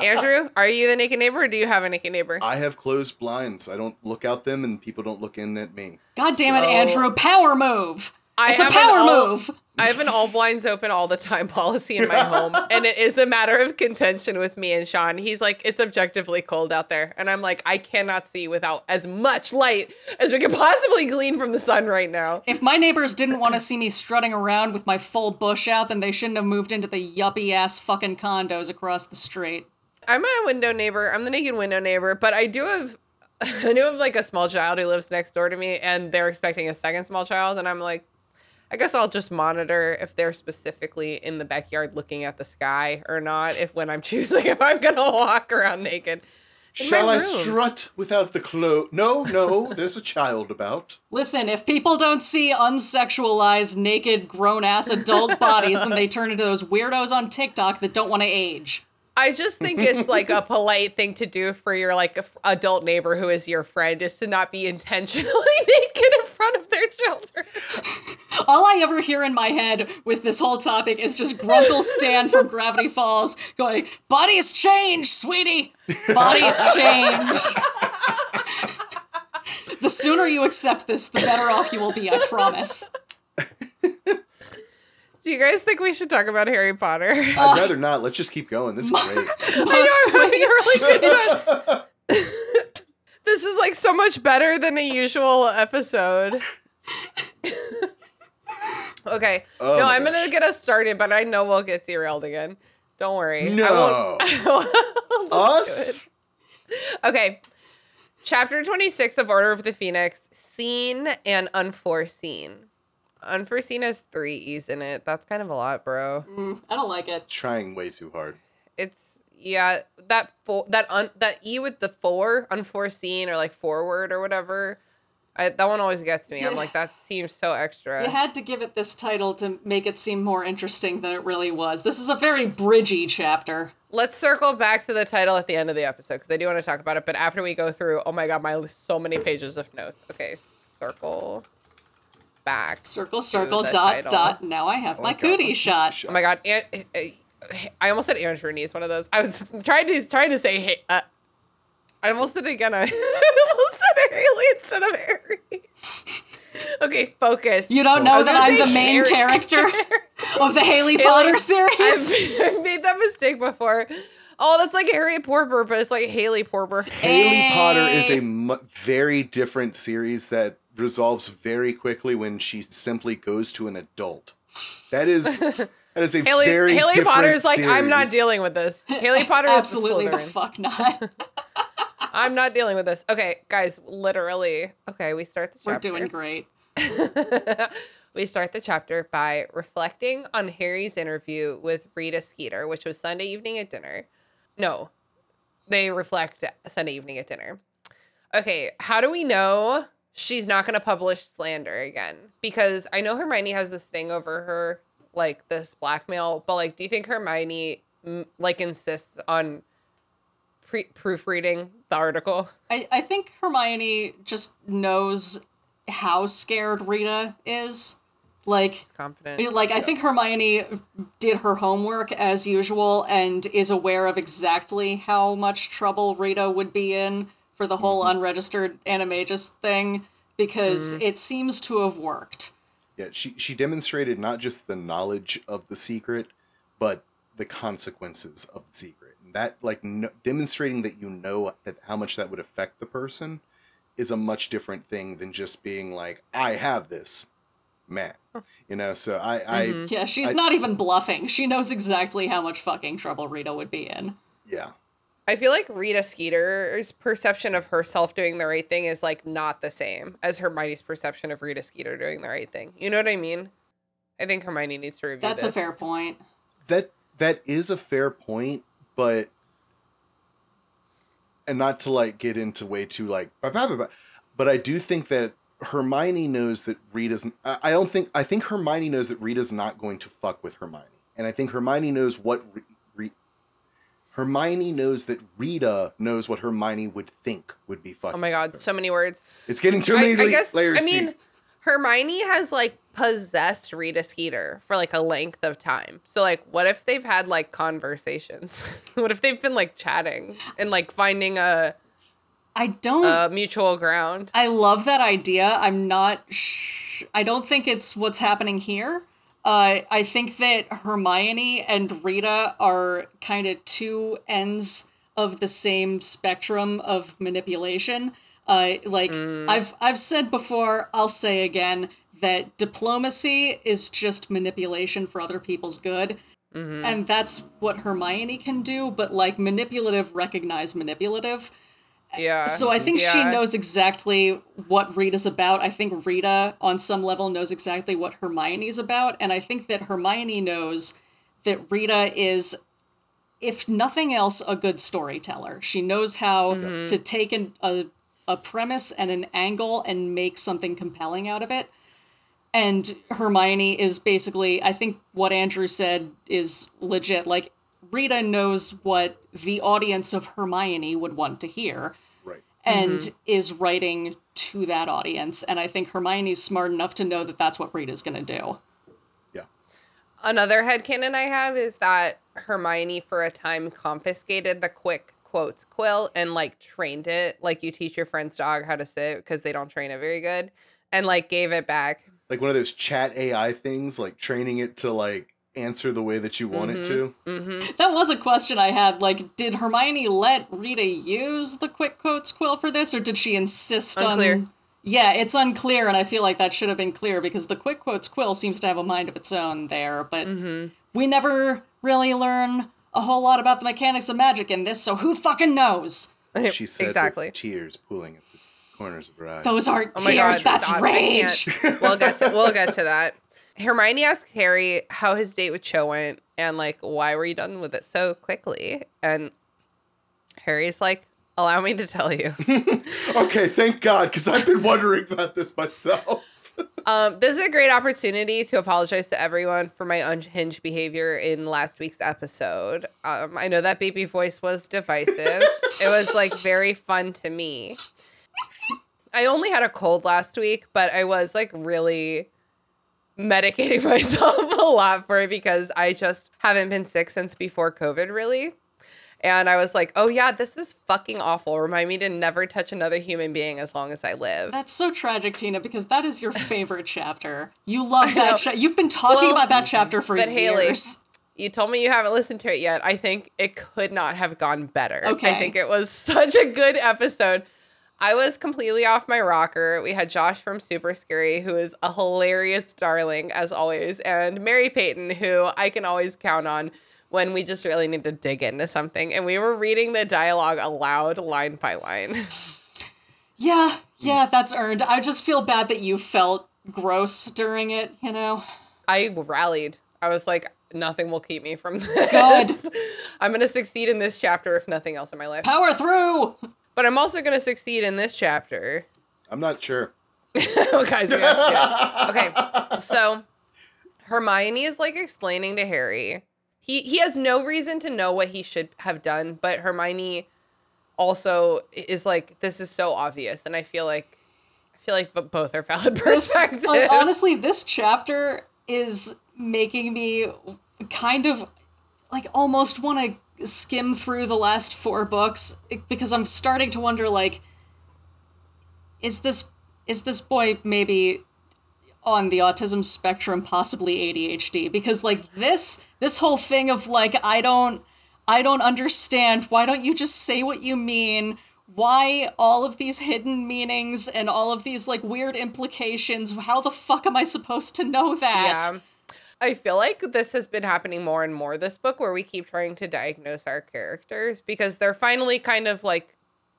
Andrew, are you the naked neighbor or do you have a naked neighbor? I have closed blinds. I don't look out them, and people don't look in at me. God damn so. it, Andrew! Power move. I it's a power all- move. I have an all blinds open all the time policy in my home, and it is a matter of contention with me and Sean. He's like, it's objectively cold out there. And I'm like, I cannot see without as much light as we could possibly glean from the sun right now. If my neighbors didn't want to see me strutting around with my full bush out, then they shouldn't have moved into the yuppie-ass fucking condos across the street. I'm a window neighbor. I'm the naked window neighbor, but I do have... I do have, like, a small child who lives next door to me, and they're expecting a second small child, and I'm like, I guess I'll just monitor if they're specifically in the backyard looking at the sky or not, if when I'm choosing if I'm going to walk around naked. Shall I strut without the clothes? No, no, there's a child about. Listen, if people don't see unsexualized, naked, grown-ass adult bodies, then they turn into those weirdos on TikTok that don't want to age. I just think it's, like, a polite thing to do for your, like, f- adult neighbor who is your friend is to not be intentionally naked in front of their children. All I ever hear in my head with this whole topic is just Grumple Stan from Gravity Falls going, bodies change, sweetie! Bodies change! The sooner you accept this, the better off you will be, I promise. Do you guys think we should talk about Harry Potter? I'd uh, rather not. Let's just keep going. This is great. I know, I'm really good. This is like so much better than a usual episode. Okay. Oh no, I'm going to get us started, but I know we'll get derailed again. Don't worry. No. I won't, I won't us? Okay. Chapter twenty-six of Order of the Phoenix, Seen and Unforeseen. Unforeseen has three E's in it. That's kind of a lot, bro. Mm, I don't like it. Trying way too hard. It's, yeah, that fo- that un- that E with the four, unforeseen or like forward or whatever, I, that one always gets me. I'm like, that seems so extra. You had to give it this title to make it seem more interesting than it really was. This is a very bridgy chapter. Let's circle back to the title at the end of the episode because I do want to talk about it. But after we go through, oh my God, my so many pages of notes. Okay, circle back. Circle, circle, dot, title. dot. Now I have oh my, my cootie God. shot. Oh my God. And, I almost said Andrew Nees, one of those. I was trying to trying to say, hey, uh, I almost said it again. I almost said Haley instead of Harry. Okay, focus. You don't know that I'm the main Harry. character of the Haley Potter series? I've, I've made that mistake before. Oh, that's like Harry Porter, but it's like Haley Porter. Haley hey. Potter is a m- very different series that resolves very quickly when she simply goes to an adult. That is that is a Haley, very Haley different Haley Potter's series. Like, I'm not dealing with this. Haley Potter is absolutely the fuck not. I'm not dealing with this. Okay, guys, literally. Okay, we start the chapter. We're doing great. We start the chapter by reflecting on Harry's interview with Rita Skeeter, which was Sunday evening at dinner. No, they reflect Sunday evening at dinner. Okay, how do we know she's not going to publish slander again? Because I know Hermione has this thing over her, like this blackmail, but like, do you think Hermione like insists on Pre- proofreading the article? I, I think Hermione just knows how scared Rita is. Like, she's confident. Like, yeah. I think Hermione did her homework as usual and is aware of exactly how much trouble Rita would be in for the whole mm-hmm. unregistered animagus thing because mm-hmm. it seems to have worked. Yeah, she she demonstrated not just the knowledge of the secret, but the consequences of the secret. That, like, no, demonstrating that you know that how much that would affect the person is a much different thing than just being like, I have this, man. You know, so I... Mm-hmm. I yeah, she's I, not even bluffing. She knows exactly how much fucking trouble Rita would be in. Yeah. I feel like Rita Skeeter's perception of herself doing the right thing is, like, not the same as Hermione's perception of Rita Skeeter doing the right thing. You know what I mean? I think Hermione needs to review That's this. a fair point. That That is a fair point. But, and not to, like, get into way too, like, bah, bah, bah, bah, but I do think that Hermione knows that Rita's, I, I don't think, I think Hermione knows that Rita's not going to fuck with Hermione. And I think Hermione knows what, Re, Re, Hermione knows that Rita knows what Hermione would think would be fucking. Oh my God, so many words. It's getting too many I, I guess, layers. I mean, deep. Hermione has, like, possessed Rita Skeeter for like a length of time. So like, what if they've had like conversations? What if they've been like chatting and like finding a I don't a mutual ground? I love that idea. I'm not sh- I don't think it's what's happening here. Uh, I think that Hermione and Rita are kind of two ends of the same spectrum of manipulation. Uh, like mm. I've I've said before, I'll say again, that diplomacy is just manipulation for other people's good. Mm-hmm. And that's what Hermione can do, but like manipulative, recognize manipulative. Yeah. So I think yeah. she knows exactly what Rita's about. I think Rita, on some level, knows exactly what Hermione's about. And I think that Hermione knows that Rita is, if nothing else, a good storyteller. She knows how mm-hmm. to take an, a, a premise and an angle and make something compelling out of it. And Hermione is basically, I think what Andrew said is legit. Like, Rita knows what the audience of Hermione would want to hear. Right. And mm-hmm. is writing to that audience. And I think Hermione's smart enough to know that that's what Rita's going to do. Yeah. Another headcanon I have is that Hermione, for a time, confiscated the quick quotes quill and, like, trained it. Like, you teach your friend's dog how to sit because they don't train it very good. And, like, gave it back. Like one of those chat A I things, like training it to like answer the way that you want mm-hmm. it to. Mm-hmm. That was a question I had. Like, did Hermione let Rita use the quick quotes quill for this, or did she insist unclear. on... Yeah, it's unclear, and I feel like that should have been clear, because the quick quotes quill seems to have a mind of its own there, but mm-hmm. we never really learn a whole lot about the mechanics of magic in this, so who fucking knows? She said exactly. with tears pooling at the corners of her eyes. Those aren't oh tears, God, that's God, rage. We'll get to, we'll get to that. Hermione asked Harry how his date with Cho went and like, why were you done with it so quickly? And Harry's like, allow me to tell you. Okay, thank God, because I've been wondering about this myself. Um, this is a great opportunity to apologize to everyone for my unhinged behavior in last week's episode. Um, I know that baby voice was divisive. It was, like, very fun to me. I only had a cold last week, but I was, like, really medicating myself a lot for it because I just haven't been sick since before COVID, really. And I was like, oh, yeah, this is fucking awful. Remind me to never touch another human being as long as I live. That's so tragic, Tina, because that is your favorite chapter. You love that chapter. You've been talking well, about that chapter for but years. Haley, you told me you haven't listened to it yet. I think it could not have gone better. Okay. I think it was such a good episode. I was completely off my rocker. We had Josh from Super Scary, who is a hilarious darling, as always, and Mary Payton, who I can always count on when we just really need to dig into something. And we were reading the dialogue aloud, line by line. Yeah, yeah, that's earned. I just feel bad that you felt gross during it, you know? I rallied. I was like, nothing will keep me from this. Good. I'm going to succeed in this chapter, if nothing else in my life. Power through! But I'm also going to succeed in this chapter. I'm not sure. Oh, guys, we have to. Okay, so Hermione is, like, explaining to Harry... He he has no reason to know what he should have done, but Hermione also is like, this is so obvious, and I feel like I feel like both are valid perspectives. Like, honestly, this chapter is making me kind of like almost want to skim through the last four books because I'm starting to wonder, like, is this is this boy maybe on the autism spectrum, possibly A D H D, because like this, this whole thing of like, I don't, I don't understand. Why don't you just say what you mean? Why all of these hidden meanings and all of these like weird implications? How the fuck am I supposed to know that? Yeah. I feel like this has been happening more and more this book where we keep trying to diagnose our characters because they're finally kind of like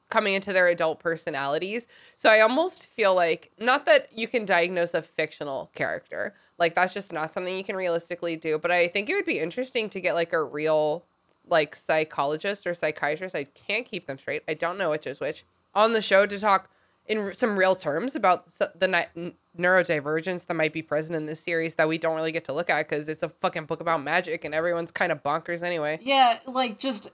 coming into their adult personalities. So I almost feel like, not that you can diagnose a fictional character, like that's just not something you can realistically do, but I think it would be interesting to get like a real like psychologist or psychiatrist, I can't keep them straight, I don't know which is which, on the show to talk in r- some real terms about the ni- neurodivergence that might be present in this series that we don't really get to look at because it's a fucking book about magic and everyone's kind of bonkers anyway. Yeah, like just...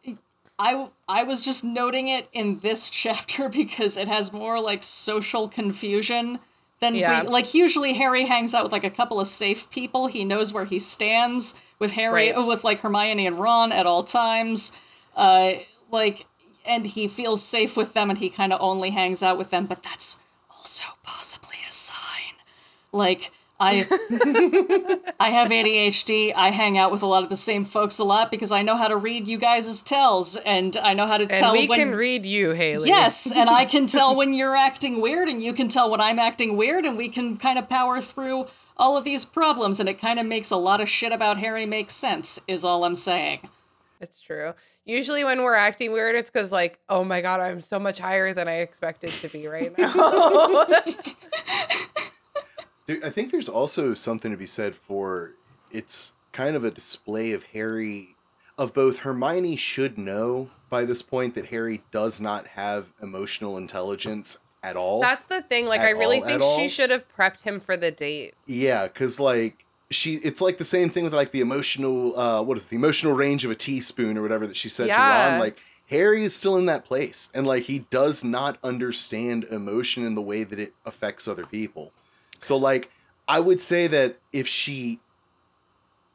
I, I was just noting it in this chapter because it has more, like, social confusion than... Yeah. We, like, usually Harry hangs out with, like, a couple of safe people. He knows where he stands with Harry... Right. With, like, Hermione and Ron at all times. Uh, like, and he feels safe with them and he kind of only hangs out with them. But that's also possibly a sign. Like... I I have A D H D. I hang out with a lot of the same folks a lot because I know how to read you guys' tells, and I know how to and tell we when... we can read you, Haley. Yes, and I can tell when you're acting weird, and you can tell when I'm acting weird, and we can kind of power through all of these problems, and it kind of makes a lot of shit about Harry make sense, is all I'm saying. It's true. Usually when we're acting weird, it's because, like, oh my god, I'm so much higher than I expected to be right now. I think there's also something to be said for it's kind of a display of Harry, of both Hermione should know by this point that Harry does not have emotional intelligence at all. That's the thing. Like, I really think she should have prepped him for the date. Yeah, because, like, she, it's like the same thing with, like, the emotional, uh, what is it, the emotional range of a teaspoon or whatever that she said yeah. to Ron. Like, Harry is still in that place. And, like, he does not understand emotion in the way that it affects other people. So, like, I would say that if she,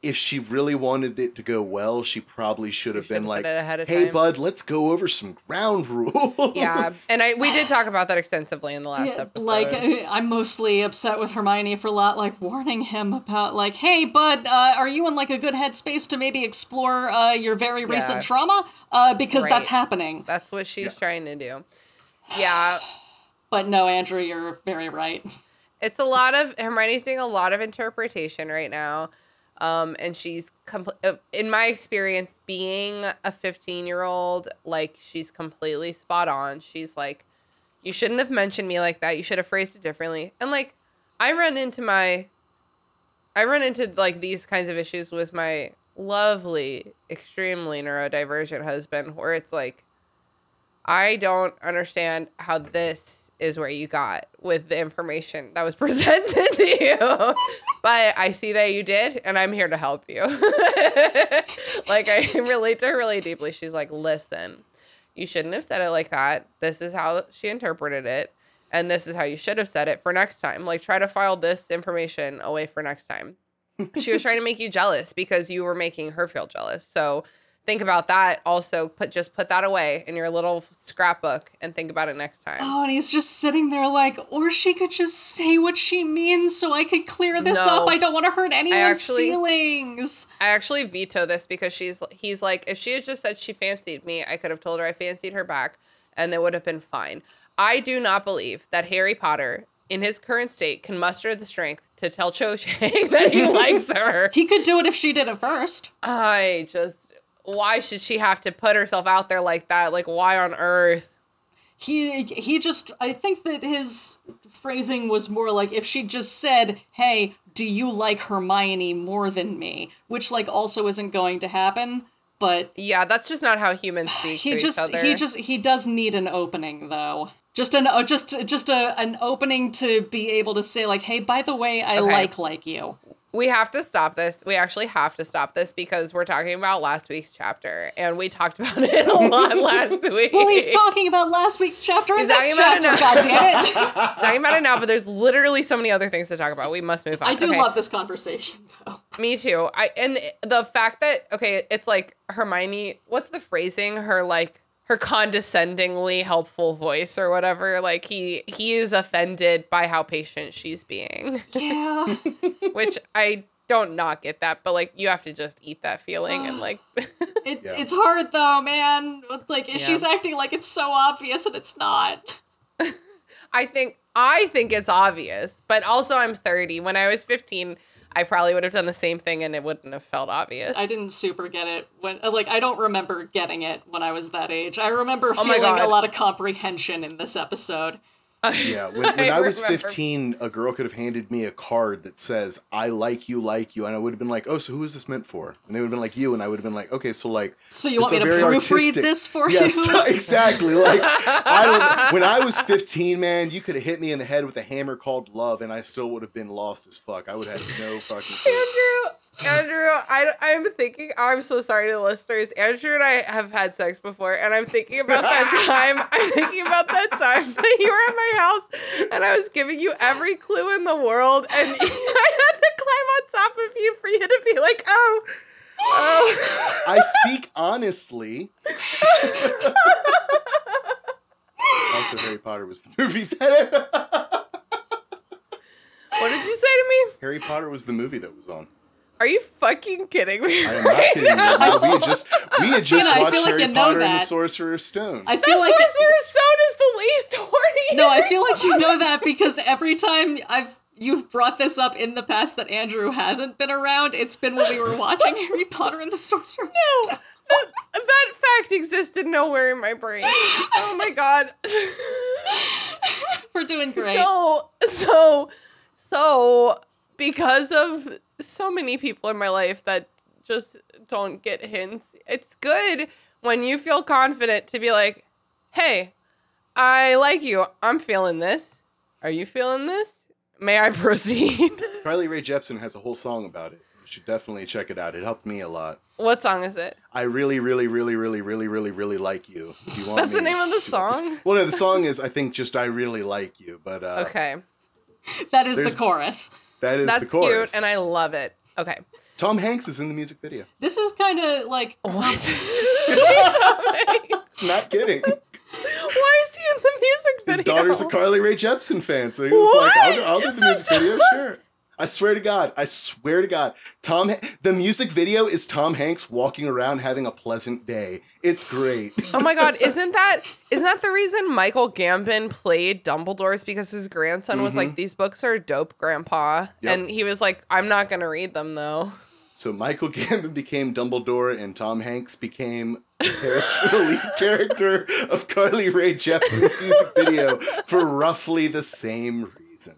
if she really wanted it to go well, she probably should have been like, hey, bud, let's go over some ground rules. Yeah, and I we did talk about that extensively in the last yeah, episode. Like, I'm mostly upset with Hermione for a lot, like, warning him about, like, hey, bud, uh, are you in, like, a good headspace to maybe explore uh, your very recent yeah. trauma? Uh, because right. that's happening. That's what she's yeah. trying to do. Yeah. But no, Andrew, you're very right. It's a lot of, Hermione's doing a lot of interpretation right now, um, and she's, compl- in my experience, being a fifteen-year-old, like, she's completely spot on. She's like, you shouldn't have mentioned me like that. You should have phrased it differently. And, like, I run into my, I run into, like, these kinds of issues with my lovely, extremely neurodivergent husband, where it's like, I don't understand how this is where you got with the information that was presented to you. But I see that you did, and I'm here to help you. Like, I relate to her really deeply. She's like, listen, you shouldn't have said it like that. This is how she interpreted it. And this is how you should have said it for next time. Like, try to file this information away for next time. She was trying to make you jealous because you were making her feel jealous. So think about that. Also, put just put that away in your little scrapbook and think about it next time. Oh, and he's just sitting there like, or she could just say what she means so I could clear this no, up. I don't want to hurt anyone's I actually, feelings. I actually veto this because she's he's like, if she had just said she fancied me, I could have told her I fancied her back and it would have been fine. I do not believe that Harry Potter in his current state can muster the strength to tell Cho Chang that he likes her. He could do it if she did it first. I just, why should she have to put herself out there like that? Like, why on earth? He he just, I think that his phrasing was more like, if she just said, hey, do you like Hermione more than me? Which, like, also isn't going to happen, but... Yeah, that's just not how humans speak he to just, each other. He just, he does need an opening, though. Just an oh, just just a, an opening to be able to say, like, hey, by the way, I okay. like like you. We have to stop this. We actually have to stop this because we're talking about last week's chapter, and we talked about it a lot last week. Well, he's talking about last week's chapter and this chapter, goddammit. He's talking about it now, but there's literally so many other things to talk about. We must move on. I do okay. love this conversation, though. Me too. I and the fact that, okay, it's like Hermione, what's the phrasing? Her, like, her condescendingly helpful voice or whatever. Like, he he is offended by how patient she's being. Yeah. Which I don't not get that, but, like, you have to just eat that feeling uh, and, like... it, yeah. It's hard, though, man. Like, yeah. She's acting like it's so obvious and it's not. I think, I think it's obvious, but also I'm thirty. When I was fifteen... I probably would have done the same thing and it wouldn't have felt obvious. I didn't super get it when, like, I don't remember getting it when I was that age. I remember oh feeling a lot of comprehension in this episode. Yeah, when, when I, I was fifteen, a girl could have handed me a card that says, I like you, like you. And I would have been like, oh, so who is this meant for? And they would have been like, you. And I would have been like, okay, so like. So you want me to proofread this for yes, you? Yes, exactly. Like, I would, when I was fifteen, man, you could have hit me in the head with a hammer called love and I still would have been lost as fuck. I would have had no fucking clue. Andrew, I, I'm thinking, I'm so sorry to the listeners. Andrew and I have had sex before, and I'm thinking about that time. I'm thinking about that time that you were at my house, and I was giving you every clue in the world, and I had to climb on top of you for you to be like, oh, oh. I speak honestly. Also, Harry Potter was the movie that I... What did you say to me? Harry Potter was the movie that was on. Are you fucking kidding me? I am not right kidding now. you. No, we had just, we had just Gina, watched like Harry you know Potter that. and the Sorcerer's Stone. I feel that like Sorcerer's it, Stone is the least horny. No, I feel like you know that because every time I've you've brought this up in the past that Andrew hasn't been around, it's been when we were watching Harry Potter and the Sorcerer's no, Stone. No, that, that fact existed nowhere in my brain. Oh my god. We're doing great. So, so, so, because of... so many people in my life that just don't get hints. It's good when you feel confident to be like, hey, I like you. I'm feeling this. Are you feeling this? May I proceed? Carly Rae Jepsen has a whole song about it. You should definitely check it out. It helped me a lot. What song is it? I really, really, really, really, really, really, really like you. Do you want That's me the name of the song? Well, no, the song is, I think, just I really like you. But uh, okay. That is the chorus. That is That's the chorus. That's cute, and I love it. Okay. Tom Hanks is in the music video. This is kind of like... What? Not kidding. Why is he in the music video? His daughter's a Carly Rae Jepsen fan, so he was what? like, I'll do, I'll do the music a... video, sure. I swear to God. I swear to God. Tom, ha- The music video is Tom Hanks walking around having a pleasant day. It's great. Oh my God. Isn't that, isn't that the reason Michael Gambon played Dumbledore's? Because his grandson mm-hmm. was like, these books are dope, Grandpa. Yep. And he was like, I'm not going to read them though. So Michael Gambon became Dumbledore and Tom Hanks became the, character, the lead character of Carly Rae Jepsen's music video for roughly the same reason.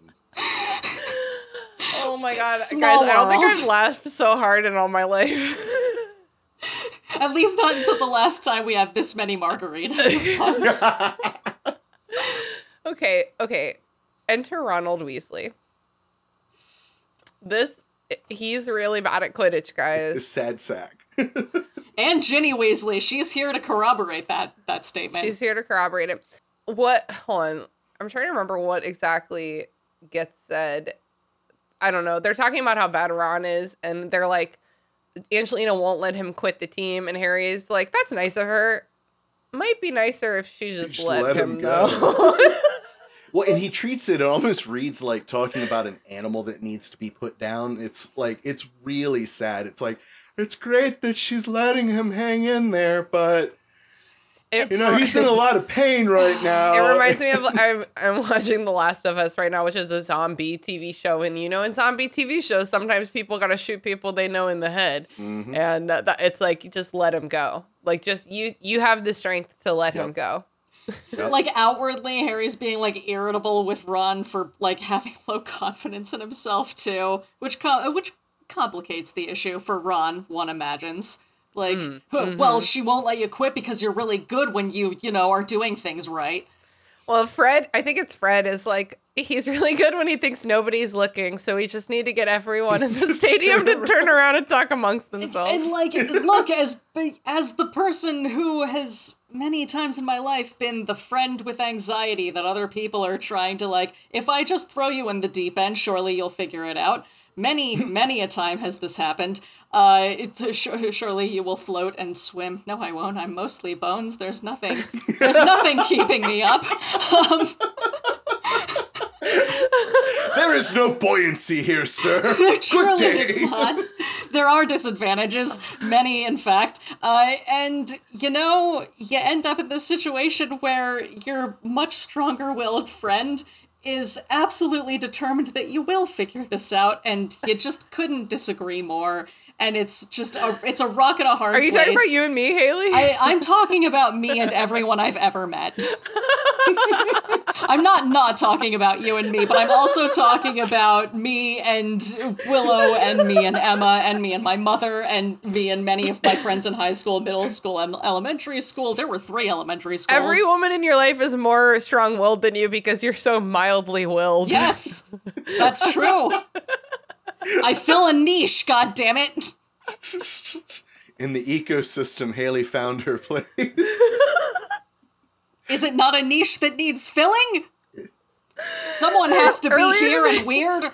Oh my god, Small guys, world. I don't think I've laughed so hard in all my life. At least not until the last time we had this many margaritas. Okay, okay. Enter Ronald Weasley. This, he's really bad at Quidditch, guys. Sad sack. And Ginny Weasley, she's here to corroborate that that statement. She's here to corroborate it. What, hold on, I'm trying to remember what exactly gets said. I don't know. They're talking about how bad Ron is, and they're like, Angelina won't let him quit the team, and Harry's like, that's nice of her. Might be nicer if she just, just let, let him, him go. Well, and he treats it, it almost reads like talking about an animal that needs to be put down. It's like, it's really sad. It's like, it's great that she's letting him hang in there, but it's, you know, he's in a lot of pain right now. It reminds me of, I'm, I'm watching The Last of Us right now, which is a zombie T V show. And, you know, in zombie T V shows, sometimes people got to shoot people they know in the head. Mm-hmm. And that, that, it's like, just let him go. Like, just, you you have the strength to let yep. him go. Yep. Like, outwardly, Harry's being, like, irritable with Ron for, like, having low confidence in himself, too. Which, com- which complicates the issue for Ron, one imagines. Like, mm-hmm. well, she won't let you quit because you're really good when you, you know, are doing things right. Well, Fred, I think it's Fred, is like, he's really good when he thinks nobody's looking, so we just need to get everyone in the stadium to turn around and talk amongst themselves. And, and like, look, as as the person who has many times in my life been the friend with anxiety that other people are trying to, like, if I just throw you in the deep end, surely you'll figure it out. Many, many a time has this happened. Uh, it's, uh, sh- surely you will float and swim. No, I won't. I'm mostly bones. There's nothing. There's nothing keeping me up. Um, there is no buoyancy here, sir. There truly is not. There are disadvantages, many in fact. Uh, and, you know, you end up in this situation where your much stronger-willed friend is absolutely determined that you will figure this out, and you just couldn't disagree more. And it's just a, it's a rock and a hard place. Are you place. talking about you and me, Haley? I, I'm talking about me and everyone I've ever met. I'm not not talking about you and me, but I'm also talking about me and Willow and me and Emma and me and my mother and me and many of my friends in high school, middle school, and elementary school. There were three elementary schools. Every woman in your life is more strong-willed than you because you're so mildly willed. Yes, that's true. I fill a niche, goddammit. In the ecosystem, Haley found her place. Is it not a niche that needs filling? Someone has to earlier be here today, and weird.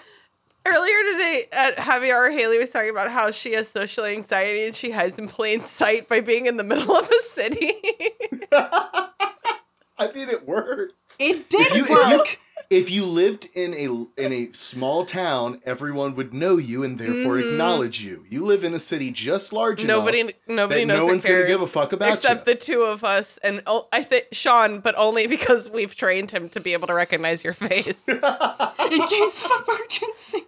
Earlier today at Happy Hour, Haley was talking about how she has social anxiety and she hides in plain sight by being in the middle of a city. I mean, it worked. It did you, work. You, If you lived in a in a small town, everyone would know you and therefore mm-hmm. acknowledge you. You live in a city just large nobody, enough nobody that knows no one's going to give a fuck about except you. Except the two of us and oh, I think Sean, but only because we've trained him to be able to recognize your face. In case of emergency.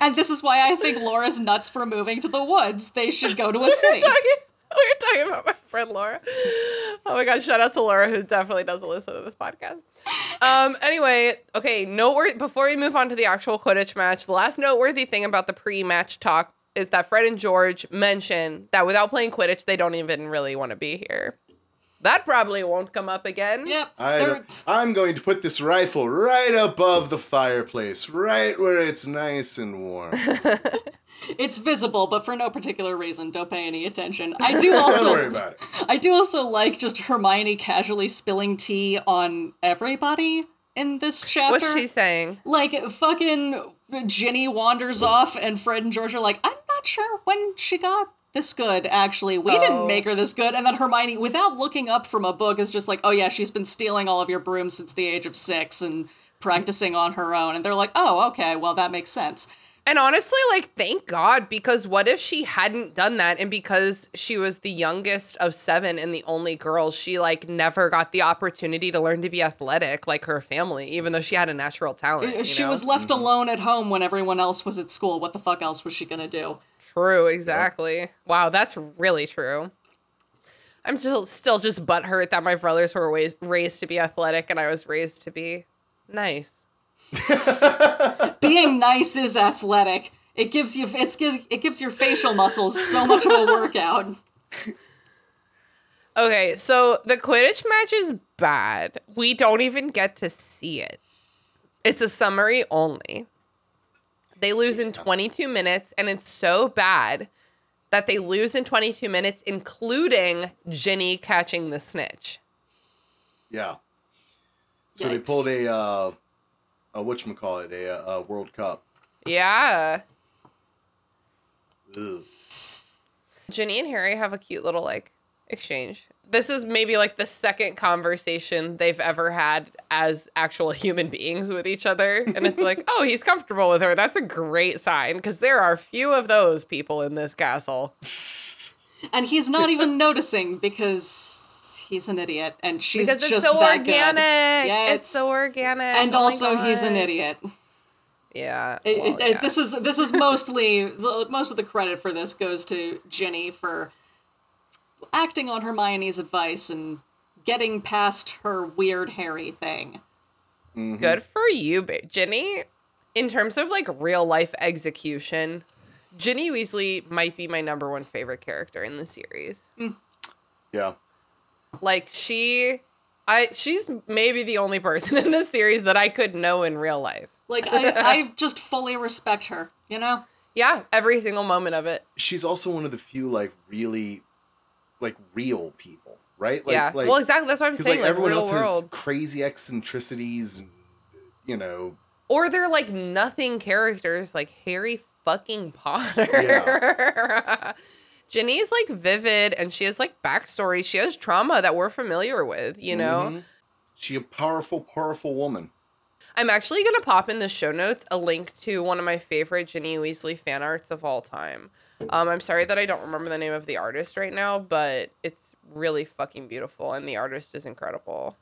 And this is why I think Laura's nuts for moving to the woods. They should go to a city. We were talking about my friend Laura. Oh my god, shout out to Laura, who definitely doesn't listen to this podcast. Um, anyway, okay, noteworthy, before we move on to the actual Quidditch match, the last noteworthy thing about the pre-match talk is that Fred and George mention that without playing Quidditch, they don't even really want to be here. That probably won't come up again. Yep. I I'm going to put this rifle right above the fireplace, right where it's nice and warm. It's visible, but for no particular reason. Don't pay any attention. I do also Don't worry about it. I do also like just Hermione casually spilling tea on everybody in this chapter. What's she saying? Like, fucking Ginny wanders off and Fred and George are like, I'm not sure when she got this good, actually. We oh. didn't make her this good. And then Hermione, without looking up from a book, is just like, oh yeah, she's been stealing all of your brooms since the age of six and practicing on her own. And they're like, oh, okay, well, that makes sense. And honestly, like, thank God, because what if she hadn't done that? And because she was the youngest of seven and the only girl, she, like, never got the opportunity to learn to be athletic like her family, even though she had a natural talent. You she know? was left mm-hmm. alone at home when everyone else was at school. What the fuck else was she going to do? True, exactly. Yep. Wow, that's really true. I'm still, still just butthurt that my brothers were raised, raised to be athletic and I was raised to be nice. Being nice is athletic. It gives you it's give it gives your facial muscles so much of a workout. Okay, so the Quidditch match is bad. We don't even get to see it. It's a summary only. They lose in twenty-two minutes, and it's so bad that they lose in twenty-two minutes, including Ginny catching the snitch. Yeah. So Yikes. They pulled a, uh, a whatchamacallit, a, a World Cup. Yeah. Ugh. Ginny and Harry have a cute little, like, exchange. This is maybe, like, the second conversation they've ever had as actual human beings with each other. And it's like, oh, he's comfortable with her. That's a great sign, because there are few of those people in this castle. And he's not even noticing, because he's an idiot, and she's because it's just so that organic. Good. Yeah, it's, it's so organic. And oh also, he's an idiot. Yeah, well, it, it, yeah. This is this is mostly most of the credit for this goes to Ginny for acting on Hermione's advice and getting past her weird Harry thing. Mm-hmm. Good for you, ba- Ginny. In terms of like real life execution, Ginny Weasley might be my number one favorite character in the series. Mm. Yeah, like she, I she's maybe the only person in this series that I could know in real life. Like, I, I just fully respect her, you know? Yeah, every single moment of it. She's also one of the few, like, really, like, real people, right? Like, yeah, like, well, exactly. That's what I'm saying. Like, like everyone real else world. Has crazy eccentricities, and, you know. Or they're, like, nothing characters, like Harry fucking Potter. Yeah. Ginny's, like, vivid, and she has, like, backstory. She has trauma that we're familiar with, you mm-hmm. know? She's a powerful, powerful woman. I'm actually going to pop in the show notes a link to one of my favorite Ginny Weasley fan arts of all time. Um, I'm sorry that I don't remember the name of the artist right now, but it's really fucking beautiful, and the artist is incredible.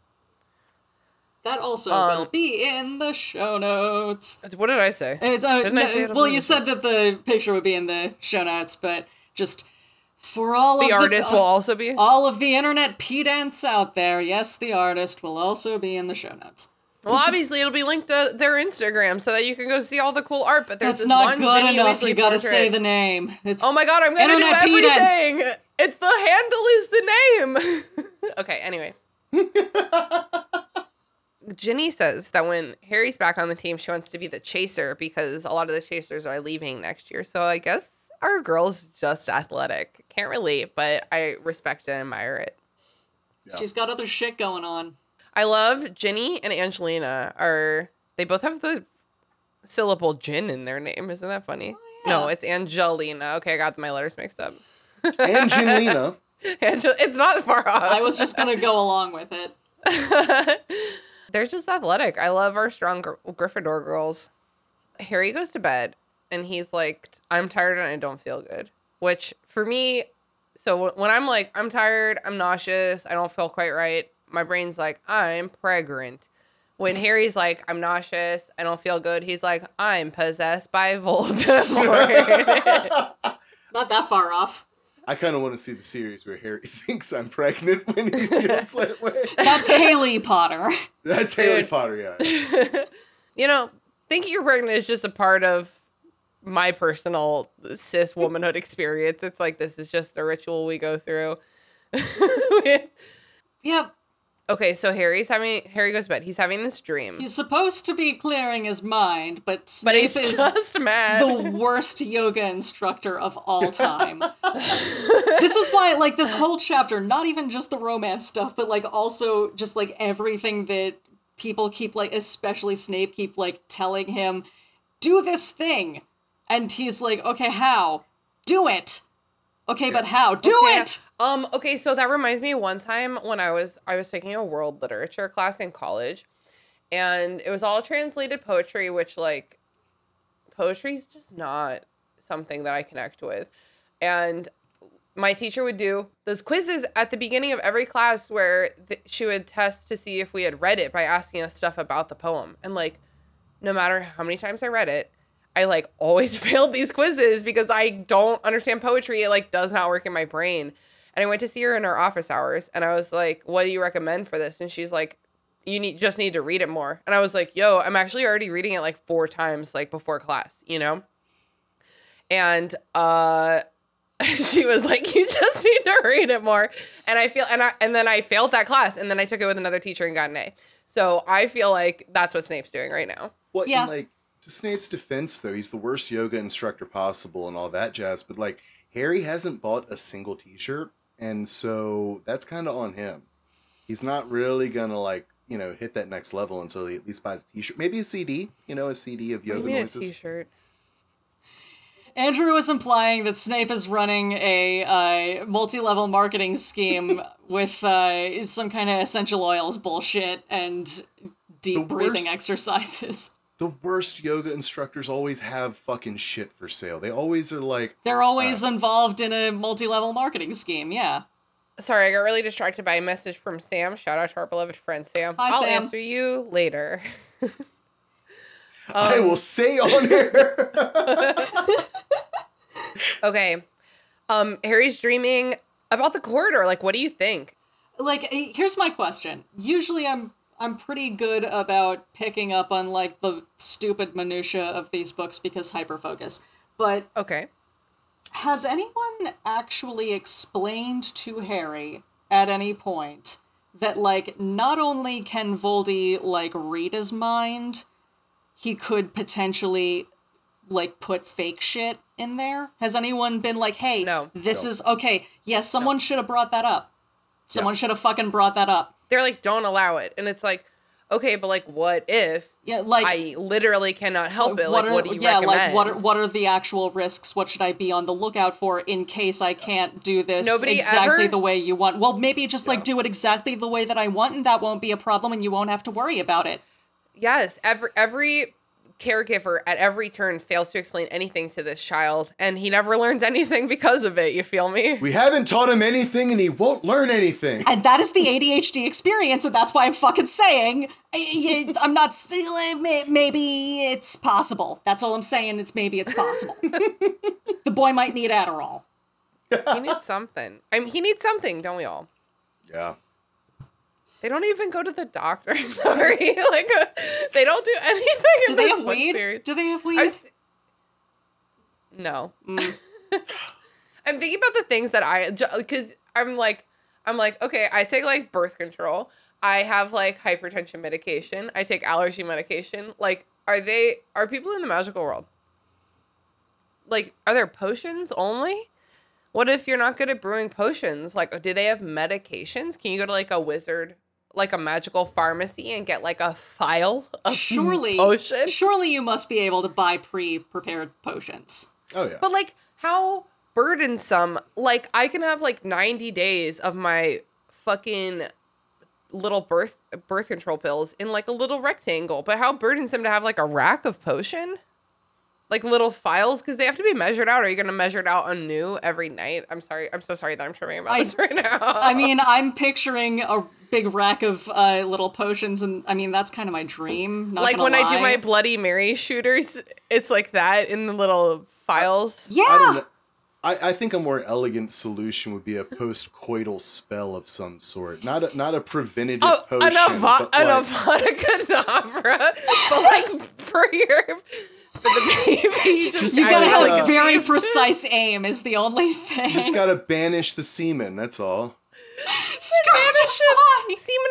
That also um, will be in the show notes. What did I say? It's, uh, Didn't no, I say it well, you said that the picture would be in the show notes, but just for all the of the... The artist will also be? All of the internet pedants out there, yes, the artist will also be in the show notes. Well, obviously, it'll be linked to their Instagram so that you can go see all the cool art. But there's that's this not one good Ginny enough. Weasley you gotta portrait. Say the name. It's oh my god, I'm gonna Internet do everything. Pedants. It's the handle is the name. Okay. Anyway, Ginny says that when Harry's back on the team, she wants to be the chaser because a lot of the chasers are leaving next year. So I guess our girl's just athletic. Can't relate, but I respect and admire it. Yeah. She's got other shit going on. I love Ginny and Angelina are, they both have the syllable gin in their name. Isn't that funny? Oh, yeah. No, it's Angelina. Okay, I got my letters mixed up. Angelina. Angel- it's not far off. I was just going to go along with it. They're just athletic. I love our strong gr- Gryffindor girls. Harry goes to bed and he's like, I'm tired and I don't feel good. Which for me, so when I'm like, I'm tired, I'm nauseous, I don't feel quite right. My brain's like, I'm pregnant. When Harry's like, I'm nauseous, I don't feel good, he's like, I'm possessed by Voldemort. Not that far off. I kind of want to see the series where Harry thinks I'm pregnant when he feels that way. That's Haley Potter. That's Haley Potter, yeah. You know, thinking you're pregnant is just a part of my personal cis womanhood experience. It's like, this is just a ritual we go through. Yeah. Okay, so Harry's having Harry goes to bed. He's having this dream. He's supposed to be clearing his mind, but Snape but he's is just mad. The worst yoga instructor of all time. This is why, like, this whole chapter, not even just the romance stuff, but like also just like everything that people keep like, especially Snape, keep like telling him, do this thing, and he's like, okay, how? Do it. Okay, but how? Do okay. it. Um, okay, so that reminds me of one time when I was I was taking a world literature class in college, and it was all translated poetry, which like poetry's just not something that I connect with. And my teacher would do those quizzes at the beginning of every class where th- she would test to see if we had read it by asking us stuff about the poem. And like, no matter how many times I read it, I like always failed these quizzes because I don't understand poetry. It like does not work in my brain. And I went to see her in her office hours and I was like, what do you recommend for this? And she's like, you need just need to read it more. And I was like, yo, I'm actually already reading it like four times like before class, you know? And uh, She was like, you just need to read it more. And I feel, and I, and then I failed that class, and then I took it with another teacher and got an A. So I feel like that's what Snape's doing right now. Well, yeah. And like, to Snape's defense, though, he's the worst yoga instructor possible and all that jazz. But like, Harry hasn't bought a single t-shirt, and so that's kind of on him. He's not really gonna like, you know, hit that next level until he at least buys a t-shirt, maybe a C D. You know, a C D of yoga noises. Maybe a t-shirt. Andrew was implying that Snape is running a uh, multi-level marketing scheme with uh, some kind of essential oils bullshit and deep the breathing worst, exercises. The worst yoga instructors always have fucking shit for sale. They always are like... They're always uh, involved in a multi-level marketing scheme, yeah. Sorry, I got really distracted by a message from Sam. Shout out to our beloved friend, Sam. Hi, I'll Sam. answer you later. um, I will say on here... Okay. Um, Harry's dreaming about the corridor. Like, what do you think? Like, here's my question. Usually I'm I'm pretty good about picking up on, like, the stupid minutia of these books because hyperfocus. But okay, has anyone actually explained to Harry at any point that, like, not only can Voldy, like, read his mind, he could potentially... like, put fake shit in there? Has anyone been like, hey, no, this no. is, okay, yeah, someone no. should have brought that up. Someone yeah. should have fucking brought that up. They're like, don't allow it. And it's like, okay, but, like, what if yeah, like, I literally cannot help it? What like, are, what do you yeah, recommend? Yeah, like, what are, what are the actual risks? What should I be on the lookout for in case I can't do this Nobody exactly ever? the way you want? Well, maybe just, yeah. like, do it exactly the way that I want, and that won't be a problem, and you won't have to worry about it. Yes, every every... caregiver at every turn fails to explain anything to this child, and he never learns anything because of it. You feel me? We haven't taught him anything, and he won't learn anything. And that is the A D H D experience, and that's why I'm fucking saying I'm not stealing. Maybe it's possible. That's all I'm saying. It's maybe it's possible. The boy might need Adderall. He needs something. I mean, he needs something, don't we all? Yeah. They don't even go to the doctor. Sorry, like uh, they don't do anything. Do in they this have weed? Series. Do they have weed? I was... No. Mm. I'm thinking about the things that I because I'm like I'm like okay. I take like birth control. I have like hypertension medication. I take allergy medication. Like, are they are people in the magical world? Like, are there potions only? What if you're not good at brewing potions? Like, do they have medications? Can you go to like a wizard? Like a magical pharmacy and get like a file of surely, potion? Surely you must be able to buy pre-prepared potions. Oh yeah. But like how burdensome, like I can have like ninety days of my fucking little birth birth control pills in like a little rectangle, but how burdensome to have like a rack of potion? Like little files, because they have to be measured out. Are you going to measure it out anew every night? I'm sorry. I'm so sorry that I'm tripping about I, this right now. I mean, I'm picturing a big rack of uh, little potions, and I mean, that's kind of my dream. Not like when lie. I do my Bloody Mary shooters, it's like that in the little files. I, yeah. I, don't know. I, I think a more elegant solution would be a post-coital spell of some sort. Not a, not a preventative oh, potion. An avada kedavra. But like for your... But the baby just you gotta have like a very precise aim is the only thing. You just gotta banish the semen, that's all. Banish semen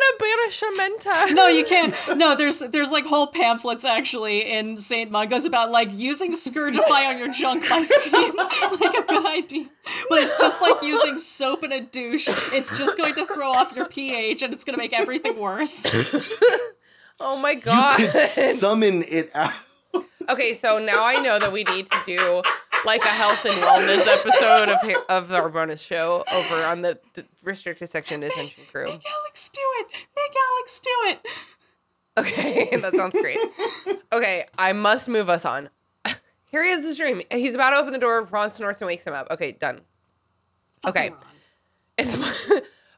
banishmenta. No, you can't. No, there's there's like whole pamphlets actually in Saint Mungo's about like using Scourgify on your junk by semen, like a good idea. But it's just like using soap in a douche. It's just going to throw off your pH and it's gonna make everything worse. Oh my god! You could summon it out. Okay, so now I know that we need to do like a health and wellness episode of of our bonus show over on the, the restricted section detention crew. Make Alex do it. Make Alex do it. Okay, that sounds great. Okay, I must move us on. Here he is, the dream. He's about to open the door. Ron snorts and wakes him up. Okay, done. Okay, okay it's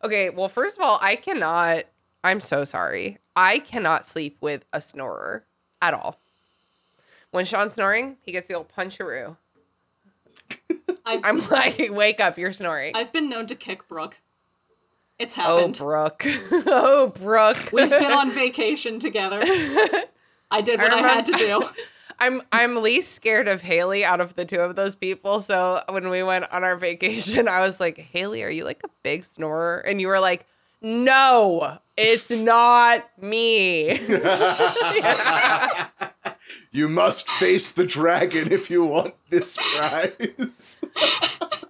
okay. Well, first of all, I cannot. I'm so sorry. I cannot sleep with a snorer at all. When Sean's snoring, he gets the old puncheroo. I'm like, wake up, you're snoring. I've been known to kick Brooke. It's happened. Oh, Brooke. Oh, Brooke. We've been on vacation together. I did what I, remember, I had to do. I'm I'm least scared of Haley out of the two of those people. So when we went on our vacation, I was like, Haley, are you like a big snorer? And you were like, no, it's not me. Yeah. You must face the dragon if you want this prize.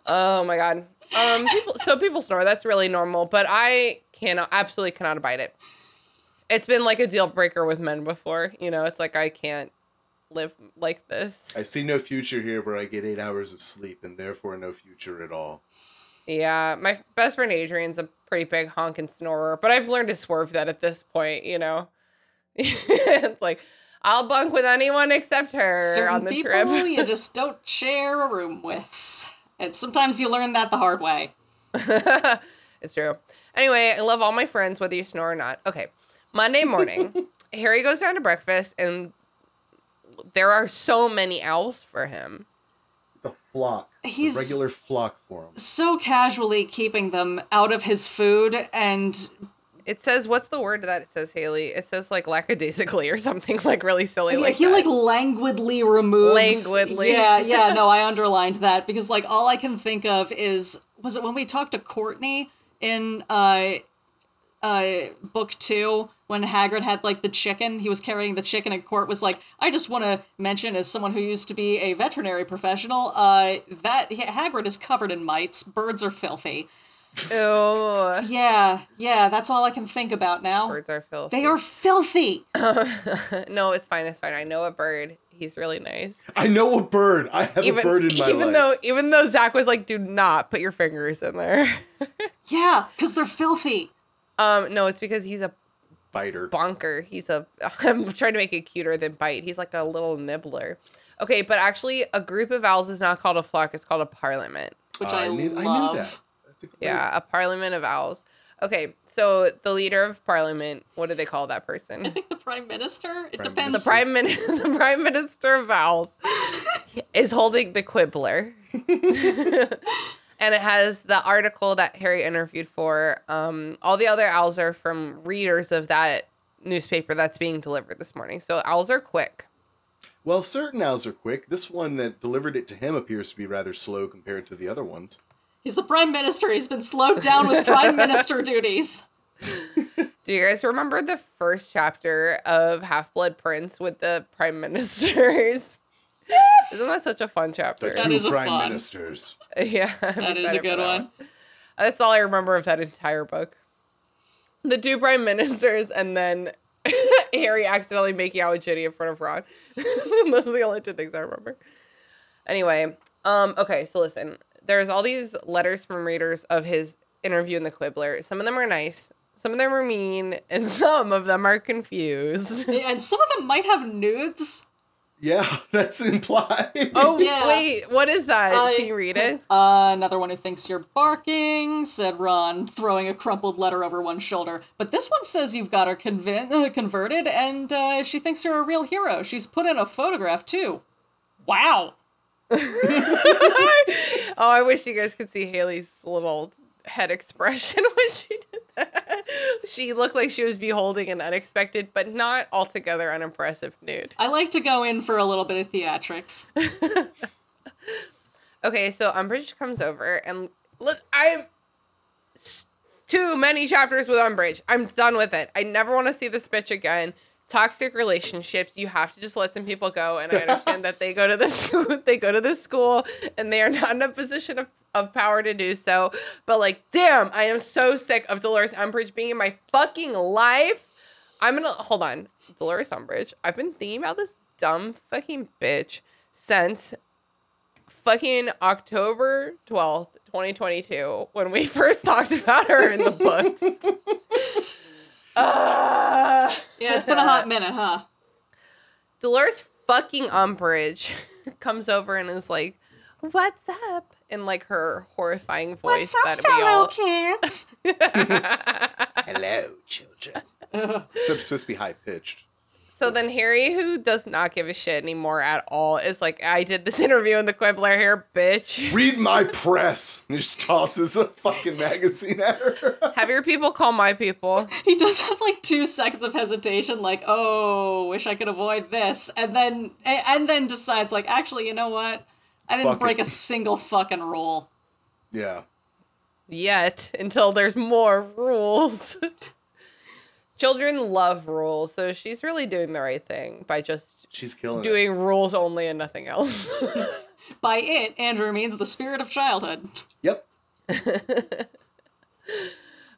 Oh my God. Um, people, so people snore. That's really normal, but I cannot, absolutely cannot abide it. It's been like a deal breaker with men before. You know, it's like, I can't live like this. I see no future here where I get eight hours of sleep and therefore no future at all. Yeah. My best friend Adrian's a pretty big honking snorer, but I've learned to swerve that at this point, you know. It's like, I'll bunk with anyone except her Certain on the people trip. People you just don't share a room with. And sometimes you learn that the hard way. It's true. Anyway, I love all my friends, whether you snore or not. Okay. Monday morning, Harry goes down to breakfast, and there are so many owls for him. It's a flock. He's a regular flock for him. So casually keeping them out of his food and... It says, what's the word that it says, Haley? It says, like, lackadaisically or something, like, really silly. Yeah, like he, that. like, languidly removes... Languidly. Yeah, yeah, no, I underlined that, because, like, all I can think of is... Was it when we talked to Courtney in uh, uh, book two, when Hagrid had, like, the chicken? He was carrying the chicken, and Court was like, I just want to mention, as someone who used to be a veterinary professional, uh, that Hagrid is covered in mites. Birds are filthy. Oh yeah, yeah. That's all I can think about now. Birds are filthy. They are filthy. No, it's fine. It's fine. I know a bird. He's really nice. I know a bird. I have even, a bird in my even life. Even though, even though Zach was like, "Do not put your fingers in there." Yeah, because they're filthy. Um, no, it's because he's a biter. Bonker. He's a. I'm trying to make it cuter than bite. He's like a little nibbler. Okay, but actually, a group of owls is not called a flock. It's called a parliament. Which I, I knew, love. I knew that. Yeah, a parliament of owls. Okay, so the leader of parliament, what do they call that person? I think the prime minister. It prime depends. The prime, min- the prime minister of owls is holding the Quibbler. And it has the article that Harry interviewed for. Um, all the other owls are from readers of that newspaper that's being delivered this morning. So owls are quick. Well, certain owls are quick. This one that delivered it to him appears to be rather slow compared to the other ones. He's the prime minister. He's been slowed down with prime minister duties. Do you guys remember the first chapter of Half-Blood Prince with the prime ministers? Yes! Isn't that such a fun chapter? The two that is prime fun. ministers. Yeah. I'm that is a good one. one. That's all I remember of that entire book. The two prime ministers and then Harry accidentally making out with Ginny in front of Ron. Those are the only two things I remember. Anyway. um, Okay, so listen. There's all these letters from readers of his interview in the Quibbler. Some of them are nice, some of them are mean, and some of them are confused. And some of them might have nudes. Yeah, that's implied. Oh, yeah. Wait, what is that? Uh, Can you read it? Uh, another one who thinks you're barking, said Ron, throwing a crumpled letter over one shoulder. But this one says you've got her conv- uh, converted, and uh, she thinks you're a real hero. She's put in a photograph, too. Wow. Oh, I wish you guys could see Haley's little head expression when she did that. She looked like she was beholding an unexpected, but not altogether unimpressive nude. I like to go in for a little bit of theatrics. Okay, so Umbridge comes over, and look, I'm too many chapters with Umbridge. I'm done with it. I never want to see this bitch again. Toxic relationships, you have to just let some people go, and I understand that they go to the school they go to this school and they are not in a position of, of power to do so. But like, damn, I am so sick of Dolores Umbridge being in my fucking life. I'm gonna hold on. Dolores Umbridge. I've been thinking about this dumb fucking bitch since fucking October twelfth, twenty twenty-two, when we first talked about her in the books. Uh, yeah, it's been a hot minute, huh? Dolores fucking Umbridge comes over and is like, what's up? In like her horrifying voice. What's up, fellow all... kids? Hello, children. Except it's supposed to be high-pitched. So then Harry, who does not give a shit anymore at all, is like, I did this interview in the Quibbler here, bitch. Read my press. And he just tosses a fucking magazine at her. Have your people call my people. He does have like two seconds of hesitation, like, oh, wish I could avoid this. And then and then decides, like, actually, you know what? I didn't fuck break it. a single fucking rule. Yeah. Yet, until there's more rules. Children love rules, so she's really doing the right thing by just she's killing doing it. rules only and nothing else. By it, Andrew means the spirit of childhood. Yep.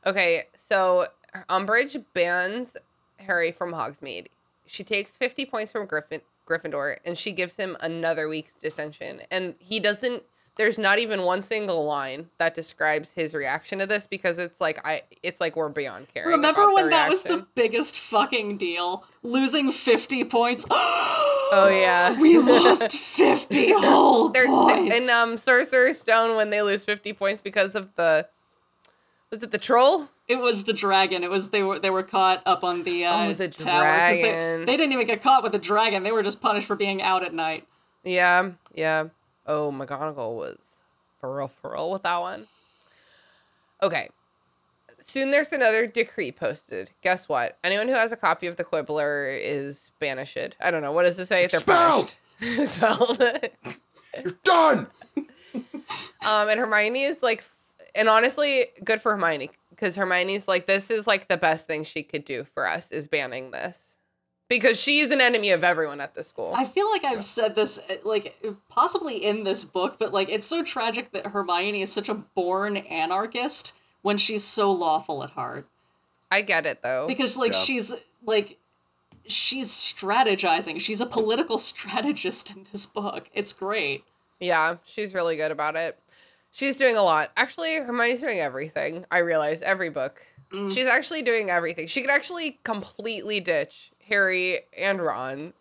Okay, so Umbridge bans Harry from Hogsmeade. She takes fifty points from Gryffin- Gryffindor, and she gives him another week's detention. And he doesn't... There's not even one single line that describes his reaction to this because it's like I, it's like we're beyond caring. Remember when that was the biggest fucking deal? Losing fifty points. Oh yeah, we lost fifty whole There's, points. And um, Sorcerer's Stone when they lose fifty points because of the, was it the troll? It was the dragon. It was they were they were caught up on the uh, oh, the tower. Dragon. They, they didn't even get caught with the dragon. They were just punished for being out at night. Yeah. Yeah. Oh, McGonagall was for real, for real with that one. Okay. Soon there's another decree posted. Guess what? Anyone who has a copy of the Quibbler is banished. I don't know. What does it say? They're Spelled! Punished. Spelled. You're done! um, and Hermione is like... And honestly, good for Hermione. Because Hermione's like, this is like the best thing she could do for us is banning this. Because she's an enemy of everyone at this school. I feel like I've said this, like, possibly in this book, but, like, it's so tragic that Hermione is such a born anarchist when she's so lawful at heart. I get it, though. Because, like, yeah. she's, like, she's strategizing. She's a political strategist in this book. It's great. Yeah, she's really good about it. She's doing a lot. Actually, Hermione's doing everything. I realize every book. Mm. She's actually doing everything. She could actually completely ditch Harry and Ron.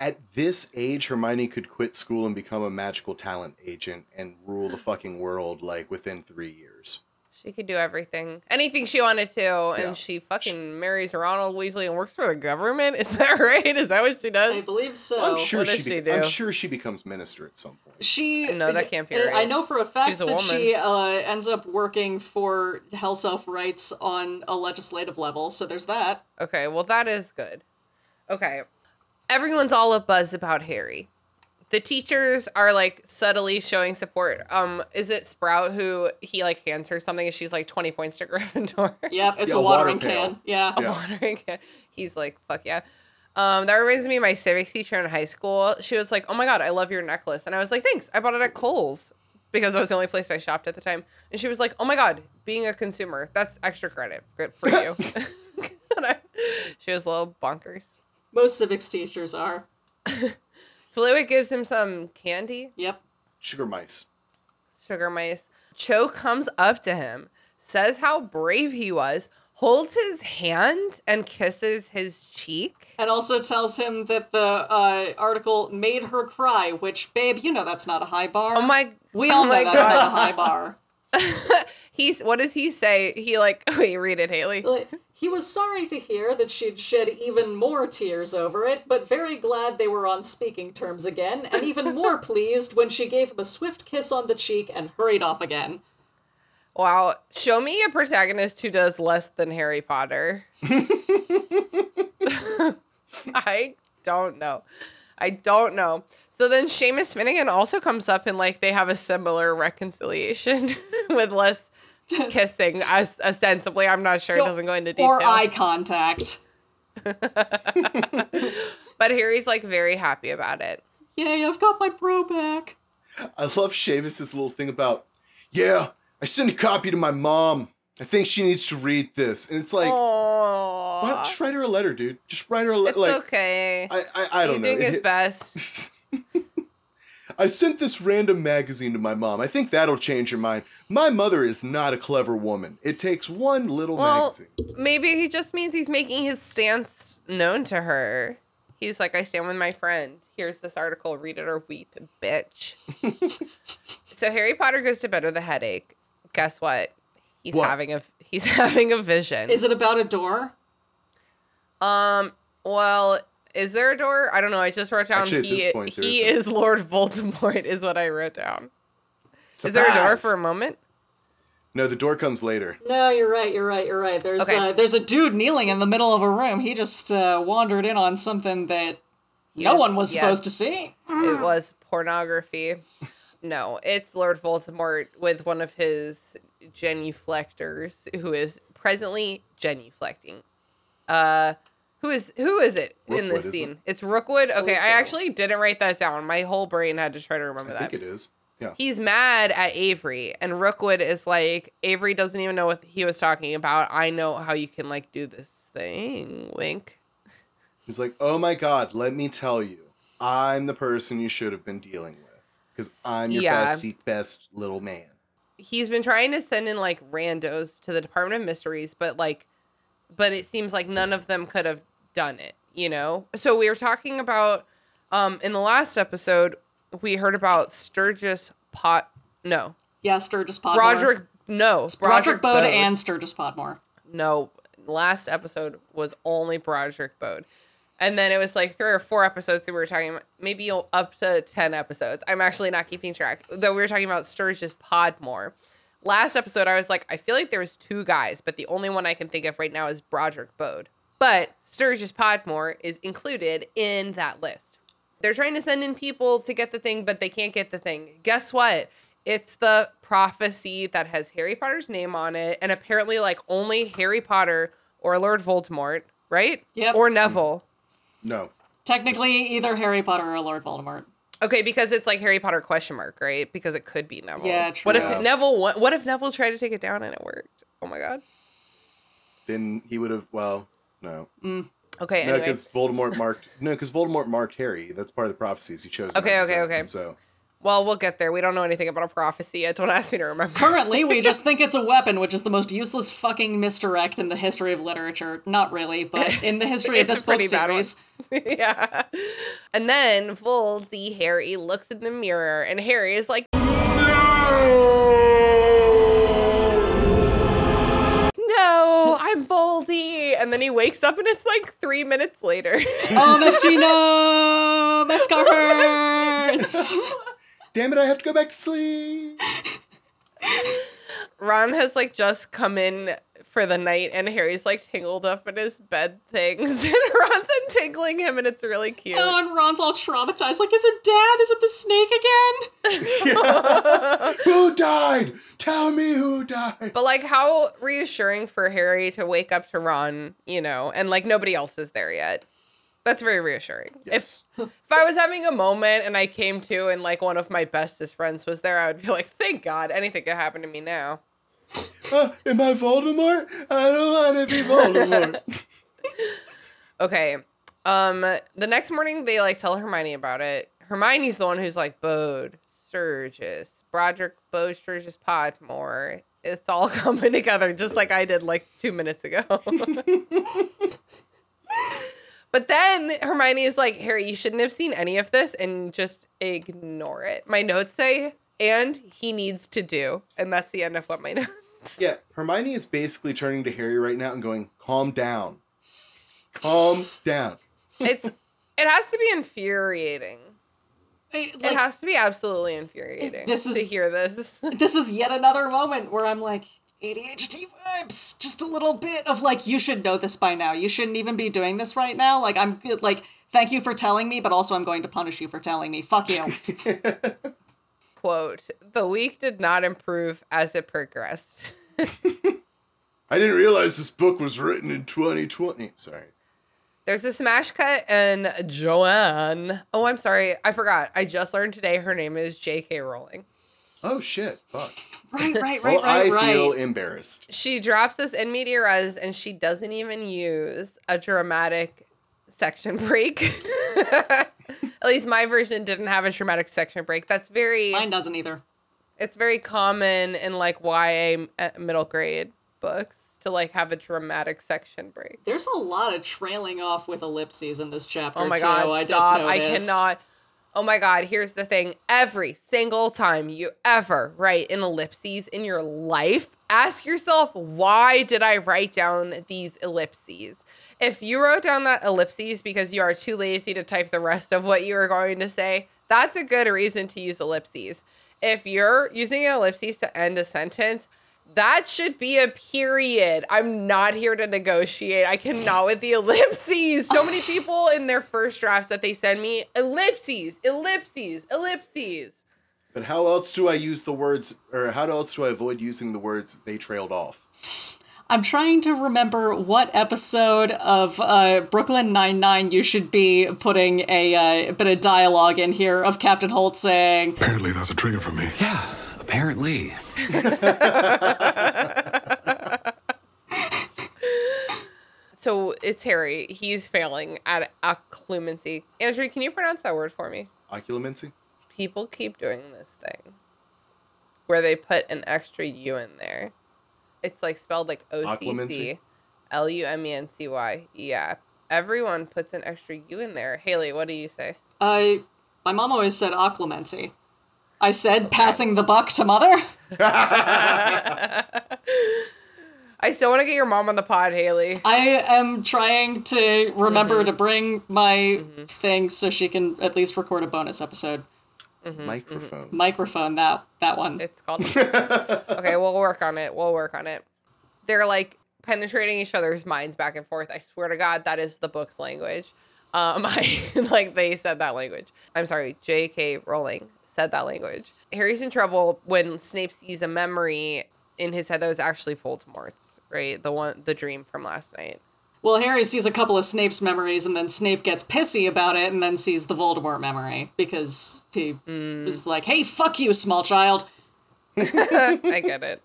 At this age, Hermione could quit school and become a magical talent agent and rule the fucking world, like, within three years. She could do everything. Anything she wanted to, and yeah. she fucking she... marries Ronald Weasley and works for the government? Is that right? Is that what she does? I believe so. I'm sure, what she, does be- she do? I'm sure she becomes minister at some point. She... No, that can't be right. I know for a fact She's a that woman. she uh, ends up working for Hell's Elf Rights on a legislative level, so there's that. Okay, well, that is good. Okay. Everyone's all abuzz about Harry. The teachers are, like, subtly showing support. Um, is it Sprout who he, like, hands her something and she's, like, twenty points to Gryffindor? Yep, it's yeah, a watering water can. can. Yeah. yeah. A watering can. He's like, fuck yeah. Um, that reminds me of my civics teacher in high school. She was like, oh, my God, I love your necklace. And I was like, thanks. I bought it at Kohl's because it was the only place I shopped at the time. And she was like, oh, my God, being a consumer, that's extra credit. Good for you. She was a little bonkers. Most civics teachers are. Flitwick gives him some candy. Yep. Sugar mice. Sugar mice. Cho comes up to him, says how brave he was, holds his hand and kisses his cheek. And also tells him that the uh, article made her cry, which, babe, you know that's not a high bar. Oh my... We all oh know that's God. not a high bar. He's what does he say? He like wait, read it, Haley. He was sorry to hear that she'd shed even more tears over it, but very glad they were on speaking terms again, and even more pleased when she gave him a swift kiss on the cheek and hurried off again. Wow. Show me a protagonist who does less than Harry Potter. I don't know. I don't know. So then Seamus Finnegan also comes up and, like, they have a similar reconciliation with less kissing, as, ostensibly. I'm not sure. It doesn't go into detail. Or eye contact. But Harry's, like, very happy about it. Yay, I've got my bro back. I love Seamus's little thing about, yeah, I sent a copy to my mom. I think she needs to read this. And it's like, what? Just write her a letter, dude. Just write her a letter. It's like, okay. I, I, I don't He's know. He's doing it, his best. I sent this random magazine to my mom. I think that'll change your mind. My mother is not a clever woman. It takes one little well, magazine. Maybe he just means he's making his stance known to her. He's like, I stand with my friend. Here's this article. Read it or weep, bitch. So Harry Potter goes to bed with a headache. Guess what? He's what? having a he's having a vision. Is it about a door? Um, well, is there a door? I don't know. I just wrote down Actually, he, point, he is Lord Voldemort is what I wrote down. Surprise! Is there a door for a moment? No, the door comes later. No, you're right, you're right, you're right. There's okay. uh, there's a dude kneeling in the middle of a room. He just uh, wandered in on something that he no was, one was yeah. supposed to see. It was pornography. No, it's Lord Voldemort with one of his genuflectors, who is presently genuflecting. Uh, who is who is it Rookwood, in this scene? It? It's Rookwood. Okay, I, so. I actually didn't write that down. My whole brain had to try to remember I that. I think it is. Yeah. He's mad at Avery, and Rookwood is like, Avery doesn't even know what he was talking about. I know how you can, like, do this thing. Wink. He's like, oh my god, let me tell you. I'm the person you should have been dealing with. Because I'm your yeah. best, best little man. He's been trying to send in, like, randos to the Department of Mysteries, but, like, but it seems like none of them could have done it, you know? So we were talking about, um, in the last episode... We heard about Sturgis Pot. No. Yeah, Sturgis Podmore. Broderick. No. Broderick, Broderick Bode, Bode and Sturgis Podmore. No. Last episode was only Broderick Bode. And then it was like three or four episodes that we were talking about. Maybe up to ten episodes. I'm actually not keeping track. Though we were talking about Sturgis Podmore. Last episode, I was like, I feel like there was two guys, but the only one I can think of right now is Broderick Bode. But Sturgis Podmore is included in that list. They're trying to send in people to get the thing, but they can't get the thing. Guess what? It's the prophecy that has Harry Potter's name on it, and apparently, like, only Harry Potter or Lord Voldemort, right? Yep. Or Neville. No. Technically, either Harry Potter or Lord Voldemort. Okay, because it's like Harry Potter question mark, right? Because it could be Neville. Yeah, true. What yeah. if Neville? What if Neville tried to take it down and it worked? Oh my god. Then he would have. Well, no. Mm. Okay, anyway. No, because Voldemort marked... No, because Voldemort marked Harry. That's part of the prophecies he chose. Okay, okay, okay. So, well, we'll get there. We don't know anything about a prophecy yet. Don't ask me to remember. Currently, we just think it's a weapon, which is the most useless fucking misdirect in the history of literature. Not really, but in the history of this book series. Yeah. And then Voldy Harry looks in the mirror, and Harry is like, no, I'm Voldy. And then he wakes up and it's like three minutes later. O M F G, no! My scar hurts! Damn it, I have to go back to sleep. Ron has like just come in for the night and Harry's like tangled up in his bed things. And Ron's untangling him and it's really cute. Oh, and Ron's all traumatized. Like, is it Dad? Is it the snake again? Yeah. Who died? Tell me who died. But like, how reassuring for Harry to wake up to Ron, you know, and like nobody else is there yet. That's very reassuring. Yes. If, if I was having a moment and I came to and like one of my bestest friends was there, I would be like, thank God, anything could happen to me now. Uh, am I Voldemort? I don't want to be Voldemort. Okay. Um, the next morning they like tell Hermione about it. Hermione's the one who's like, Bode, Sturgis, Broderick Bode, Sturgis Podmore. It's all coming together just like I did like two minutes ago. But then Hermione is like, Harry, you shouldn't have seen any of this and just ignore it. My notes say, and he needs to do. And that's the end of what my notes. Yeah, Hermione is basically turning to Harry right now and going, calm down. Calm down. It's It has to be infuriating. I, like, it has to be absolutely infuriating this is, to hear this. This is yet another moment where I'm like... A D H D vibes, just a little bit of like, you should know this by now. You shouldn't even be doing this right now. Like, I'm like, thank you for telling me, but also I'm going to punish you for telling me. Fuck you. Quote, the week did not improve as it progressed. I didn't realize this book was written in twenty twenty. Sorry. There's a smash cut and Joanne. Oh, I'm sorry. I forgot. I just learned today her name is J K Rowling. Oh, shit. Fuck. Right, right, right, well, right, I right. I feel embarrassed. She drops this in media res, and she doesn't even use a dramatic section break. At least my version didn't have a dramatic section break. That's very... Mine doesn't either. It's very common in, like, Y A middle grade books to, like, have a dramatic section break. There's a lot of trailing off with ellipses in this chapter, oh my too. God, I stop. I cannot... Oh my God, here's the thing. Every single time you ever write in ellipses in your life, ask yourself, why did I write down these ellipses? If you wrote down that ellipses because you are too lazy to type the rest of what you were going to say, that's a good reason to use ellipses. If you're using an ellipses to end a sentence, that should be a period. I'm not here to negotiate. I cannot with the ellipses. So many people in their first drafts that they send me, ellipses, ellipses, ellipses. But how else do I use the words, or how else do I avoid using the words they trailed off? I'm trying to remember what episode of uh, Brooklyn Nine-Nine you should be putting a uh, bit of dialogue in here of Captain Holt saying... Apparently that's a trigger for me. Yeah, apparently. So it's Harry. He's failing at occlumency. Andrew, can you pronounce that word for me? Occlumency? People keep doing this thing where they put an extra U in there. It's like spelled like O C C L U M E N C Y. Yeah. Everyone puts an extra U in there. Haley, what do you say? I, my mom always said occlumency. I said passing the buck to mother. I still want to get your mom on the pod, Haley. I am trying to remember mm-hmm. to bring my mm-hmm. thing so she can at least record a bonus episode. Mm-hmm. Microphone. Mm-hmm. Microphone, that that one. It's called. Okay, we'll work on it. We'll work on it. They're like penetrating each other's minds back and forth. I swear to God, that is the book's language. Um, I, like they said that language. I'm sorry, J K Rowling said that language. Harry's in trouble when Snape sees a memory in his head that was actually Voldemort's, right? The one, the dream from last night. Well, Harry sees a couple of Snape's memories, and then Snape gets pissy about it, and then sees the Voldemort memory, because he mm. was like, hey, fuck you, small child. I get it.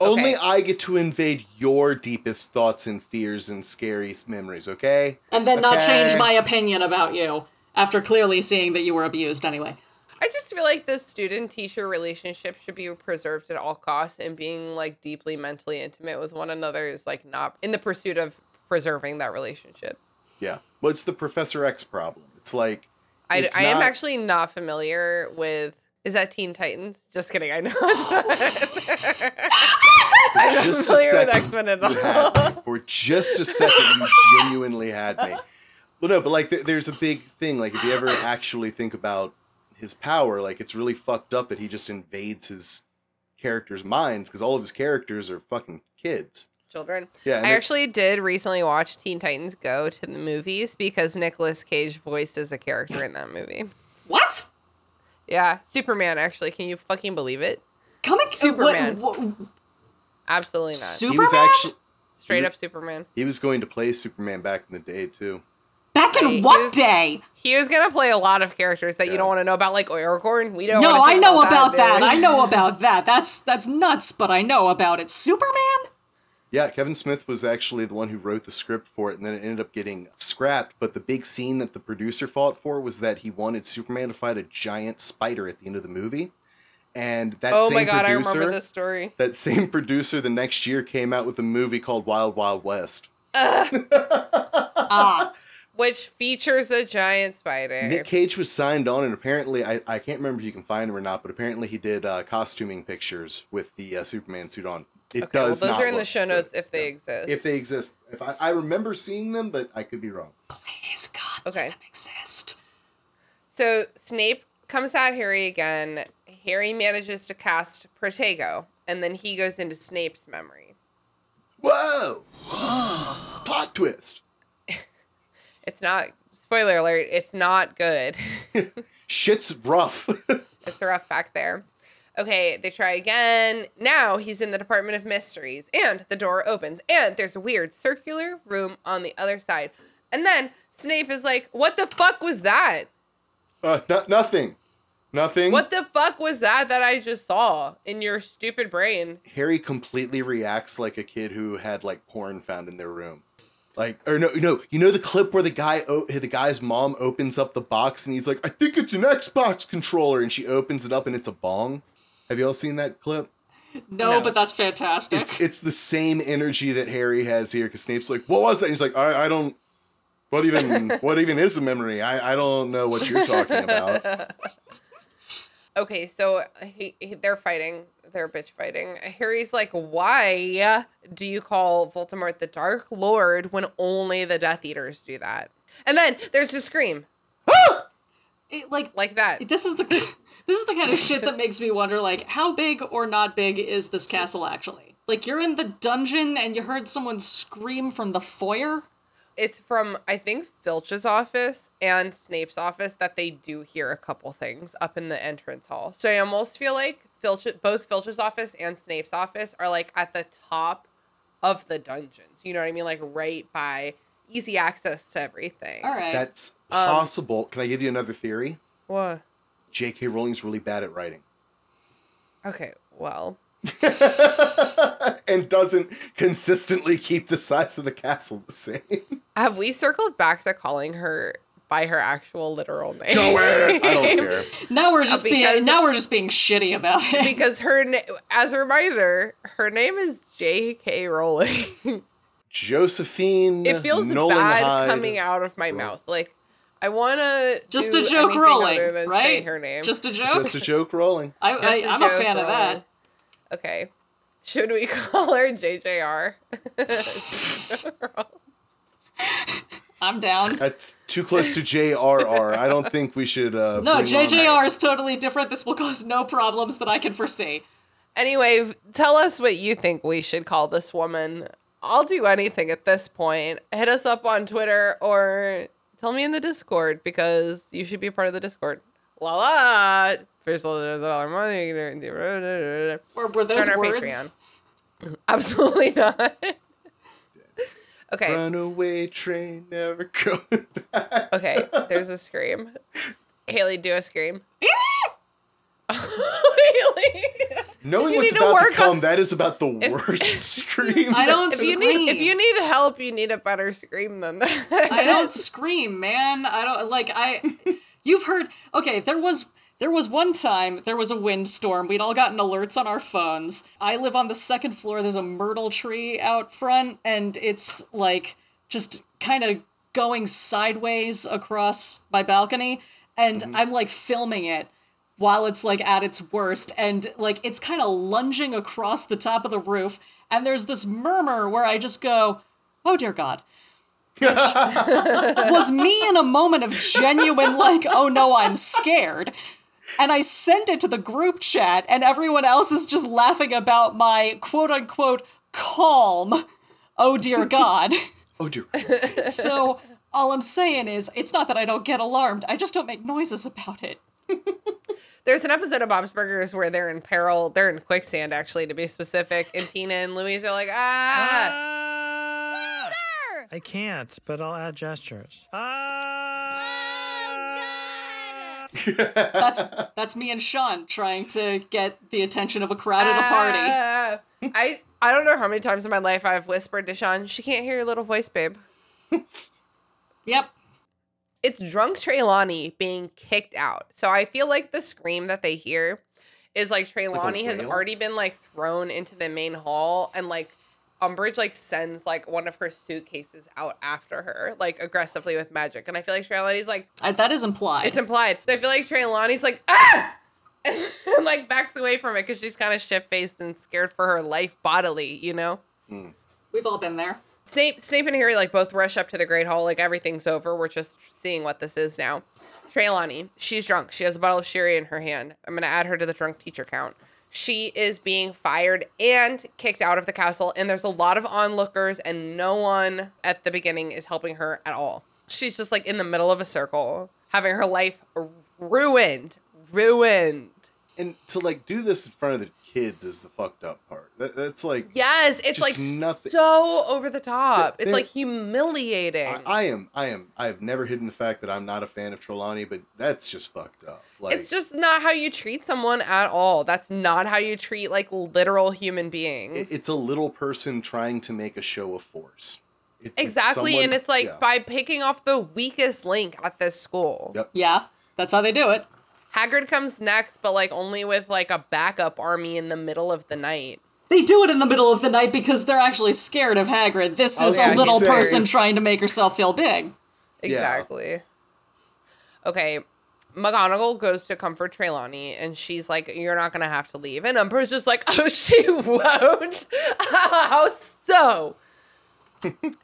Only okay. I get to invade your deepest thoughts and fears and scariest memories, okay? And then okay. not change my opinion about you, after clearly seeing that you were abused anyway. I just feel like the student-teacher relationship should be preserved at all costs, and being, like, deeply mentally intimate with one another is, like, not in the pursuit of preserving that relationship. Yeah. Well, it's the Professor X problem. It's like... It's I, I not... am actually not familiar with... Is that Teen Titans? Just kidding. I know it's not. I'm not familiar with X-Men at all. For just a second, you genuinely had me. Well, no, but, like, th- there's a big thing. Like, if you ever actually think about his power, like, it's really fucked up that he just invades his characters' minds, because all of his characters are fucking kids. Children. Yeah. I actually did recently watch Teen Titans Go to the movies because Nicolas Cage voiced as a character in that movie. What? Yeah. Superman, actually. Can you fucking believe it? Coming Superman. What, what, Absolutely not. Superman? He was actually, Straight he was, up Superman. He was going to play Superman back in the day, too. Back in he, what he was, day? He was going to play a lot of characters that yeah. you don't want to know about, like Aragorn. We don't No, want to I know about that. that. I know about that. That's that's nuts, but I know about it. Superman? Yeah, Kevin Smith was actually the one who wrote the script for it, and then it ended up getting scrapped. But the big scene that the producer fought for was that he wanted Superman to fight a giant spider at the end of the movie. And that oh same my God, producer, I remember this story. That same producer the next year came out with a movie called Wild Wild West. Uh, ah. Which features a giant spider. Nick Cage was signed on, and apparently, I, I can't remember if you can find him or not, but apparently he did uh, costuming pictures with the uh, Superman suit on. It okay, does well, those not are in the show notes good. if they yeah. exist. If they exist. If I, I remember seeing them, but I could be wrong. Please, God, okay. let them exist. So Snape comes at Harry again. Harry manages to cast Protego, and then he goes into Snape's memory. Whoa! Plot twist! It's not, spoiler alert, it's not good. Shit's rough. It's a rough fact there. Okay, they try again. Now he's in the Department of Mysteries, and the door opens, and there's a weird circular room on the other side. And then Snape is like, what the fuck was that? Uh, no- nothing. Nothing. What the fuck was that that I just saw in your stupid brain? Harry completely reacts like a kid who had, like, porn found in their room. Like, or no, no, you know the clip where the guy, o- the guy's mom opens up the box and he's like, I think it's an Xbox controller. And she opens it up and it's a bong. Have you all seen that clip? No, no. But that's fantastic. It's, it's the same energy that Harry has here. Because Snape's like, what was that? And he's like, I, I don't, what even, what even is a memory? I, I don't know what you're talking about. Okay, so he, he, they're fighting. They're bitch fighting. Harry's like, why do you call Voldemort the Dark Lord when only the Death Eaters do that? And then there's the scream. It, like, like that. This is the this is the kind of shit that makes me wonder, like, how big or not big is this castle actually? Like, you're in the dungeon and you heard someone scream from the foyer? It's from, I think, Filch's office and Snape's office that they do hear a couple things up in the entrance hall. So I almost feel like Filch, both Filch's office and Snape's office are, like, at the top of the dungeons. You know what I mean? Like, right by easy access to everything. All right. That's possible. Um, Can I give you another theory? What? J K Rowling's really bad at writing. Okay, well... and doesn't consistently keep the size of the castle the same. Have we circled back to calling her by her actual literal name? Nowhere. I don't care. Now we're just uh, because, being now we're just being shitty about it. Because her as a reminder, her name is J K Rowling. Josephine. It feels Nolan bad Hyde coming out of my Rowling. Mouth. Like I want to just a joke Rowling, right? Her name. Just a joke. Just a joke Rowling. I, I I'm a fan Rowling. Of that. Okay, should we call her J J R? I'm down. That's too close to J R R. I don't think we should... Uh, no, J J R is totally different. This will cause no problems that I can foresee. Anyway, tell us what you think we should call this woman. I'll do anything at this point. Hit us up on Twitter or tell me in the Discord because you should be a part of the Discord. La la! First there's all our money. Or were those our words? Patreon. Absolutely not. Okay. Runaway train, never going back. Okay, there's a scream. Haley, do a scream. Haley. Knowing what's about to, to come, on... that is about the worst if... scream. I don't if scream. You need, if you need help, you need a better scream than that. I don't scream, man. I don't, like, I... You've heard, okay, there was... There was one time, there was a windstorm, we'd all gotten alerts on our phones. I live on the second floor, there's a myrtle tree out front, and it's, like, just kind of going sideways across my balcony, and mm-hmm. I'm, like, filming it while it's, like, at its worst, and, like, it's kind of lunging across the top of the roof, and there's this murmur where I just go, oh dear God. Which was me in a moment of genuine, like, oh no, I'm scared. And I send it to the group chat, and everyone else is just laughing about my quote-unquote calm, oh dear God. Oh dear. So all I'm saying is, it's not that I don't get alarmed, I just don't make noises about it. There's an episode of Bob's Burgers where they're in peril, they're in quicksand actually, to be specific, and Tina and Louise are like, ah! Water! I can't, but I'll add gestures. Ah! that's that's me and Sean trying to get the attention of a crowd at a party. Uh, I, I don't know how many times in my life I've whispered to Sean, she can't hear your little voice, babe. Yep. It's drunk Trelawney being kicked out. So I feel like the scream that they hear is like Trelawney like has already been like thrown into the main hall and like Umbridge like sends like one of her suitcases out after her, like aggressively with magic. And I feel like Trelawney's like... I, that is implied. It's implied. So I feel like Trelawney's like, ah! And, and like backs away from it because she's kind of shit-faced and scared for her life bodily, you know? Mm. We've all been there. Snape, Snape and Harry like both rush up to the Great Hall. Like everything's over. We're just seeing what this is now. Trelawney, she's drunk. She has a bottle of sherry in her hand. I'm going to add her to the drunk teacher count. She is being fired and kicked out of the castle, and there's a lot of onlookers, and no one at the beginning is helping her at all. She's just, like, in the middle of a circle, having her life ruined. Ruined. And to, like, do this in front of the kids is the fucked up part. That, that's, like... Yes, it's, like, nothing. So over the top. Th- it's, like, humiliating. I, I am, I am. I've never hidden the fact that I'm not a fan of Trelawney, but that's just fucked up. Like, it's just not how you treat someone at all. That's not how you treat, like, literal human beings. It, it's a little person trying to make a show of force. It's, exactly, it's someone, and it's, like, yeah. by picking off the weakest link at this school. Yep. Yeah, that's how they do it. Hagrid comes next, but, like, only with, like, a backup army in the middle of the night. They do it in the middle of the night because they're actually scared of Hagrid. This oh, is yeah, a little person trying to make herself feel big. Exactly. Yeah. Okay, McGonagall goes to comfort Trelawney, and she's like, you're not going to have to leave. And Umbridge's just like, oh, she won't? How so?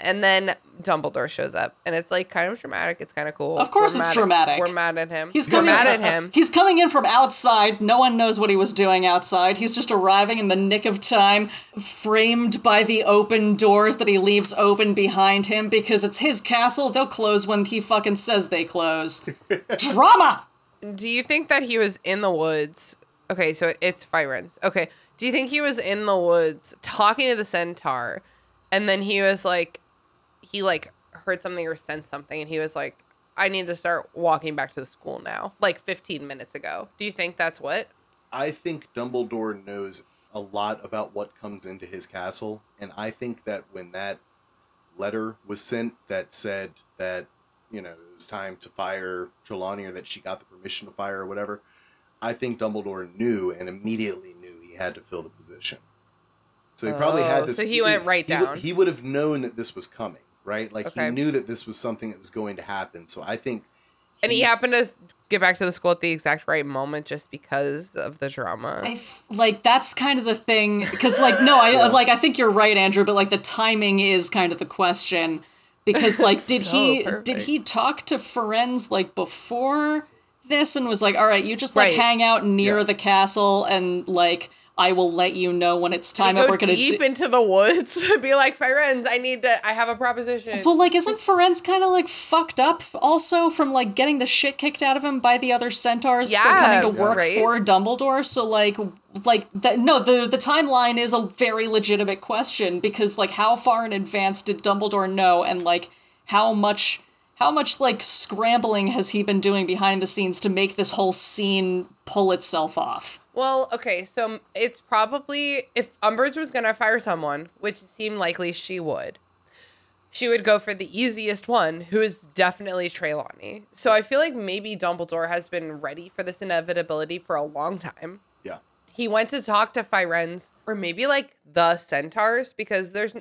And then Dumbledore shows up, and it's like kind of dramatic. It's kind of cool. Of course, We're it's dramatic. At, we're mad at him. He's We're mad at him. He's coming in from outside. No one knows what he was doing outside. He's just arriving in the nick of time, framed by the open doors that he leaves open behind him because it's his castle. They'll close when he fucking says they close. Drama. Do you think that he was in the woods? Okay, so it's Firenze. Okay, do you think he was in the woods talking to the centaur? And then he was like, he like heard something or sensed something. And he was like, I need to start walking back to the school now, like fifteen minutes ago. Do you think that's what? I think Dumbledore knows a lot about what comes into his castle. And I think that when that letter was sent that said that, you know, it was time to fire Trelawney or that she got the permission to fire or whatever, I think Dumbledore knew and immediately knew he had to fill the position. So he probably oh, had this. So he, he went right he, down. He would have known that this was coming, right? Like okay. He knew that this was something that was going to happen. So I think. He, and he happened to get back to the school at the exact right moment, just because of the drama. I f- like that's kind of the thing, because like no, I yeah. like I think you're right, Andrew. But like the timing is kind of the question, because like did so he perfect. did he talk to Firenze like before this and was like, all right, you just like right. hang out near yeah. the castle and like. I will let you know when it's time. Go we're gonna deep d- into the woods and be like, Firenze, I need to, I have a proposition. Well, like, isn't Firenze kind of like fucked up also from like getting the shit kicked out of him by the other centaurs yeah, for coming to yeah, work right? for Dumbledore? So like, like that. No, the the timeline is a very legitimate question because like, how far in advance did Dumbledore know, and like, how much, how much like scrambling has he been doing behind the scenes to make this whole scene pull itself off? Well, okay, so it's probably, if Umbridge was going to fire someone, which seemed likely she would, she would go for the easiest one, who is definitely Trelawney. So I feel like maybe Dumbledore has been ready for this inevitability for a long time. Yeah. He went to talk to Firenze, or maybe like the centaurs, because there's,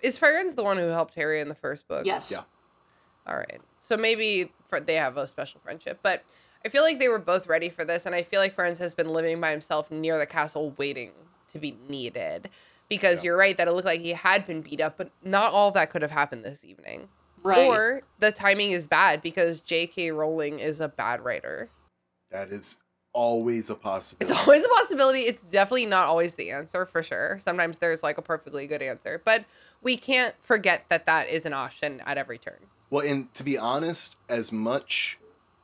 is Firenze the one who helped Harry in the first book? Yes. Yeah. All right. So maybe for, they have a special friendship, but I feel like they were both ready for this, and I feel like Firenze has been living by himself near the castle waiting to be needed. Because yeah. you're right that it looked like he had been beat up, but not all that could have happened this evening. Right. Or the timing is bad because J K Rowling is a bad writer. That is always a possibility. It's always a possibility. It's definitely not always the answer, for sure. Sometimes there's like a perfectly good answer. But we can't forget that that is an option at every turn. Well, and to be honest, as much...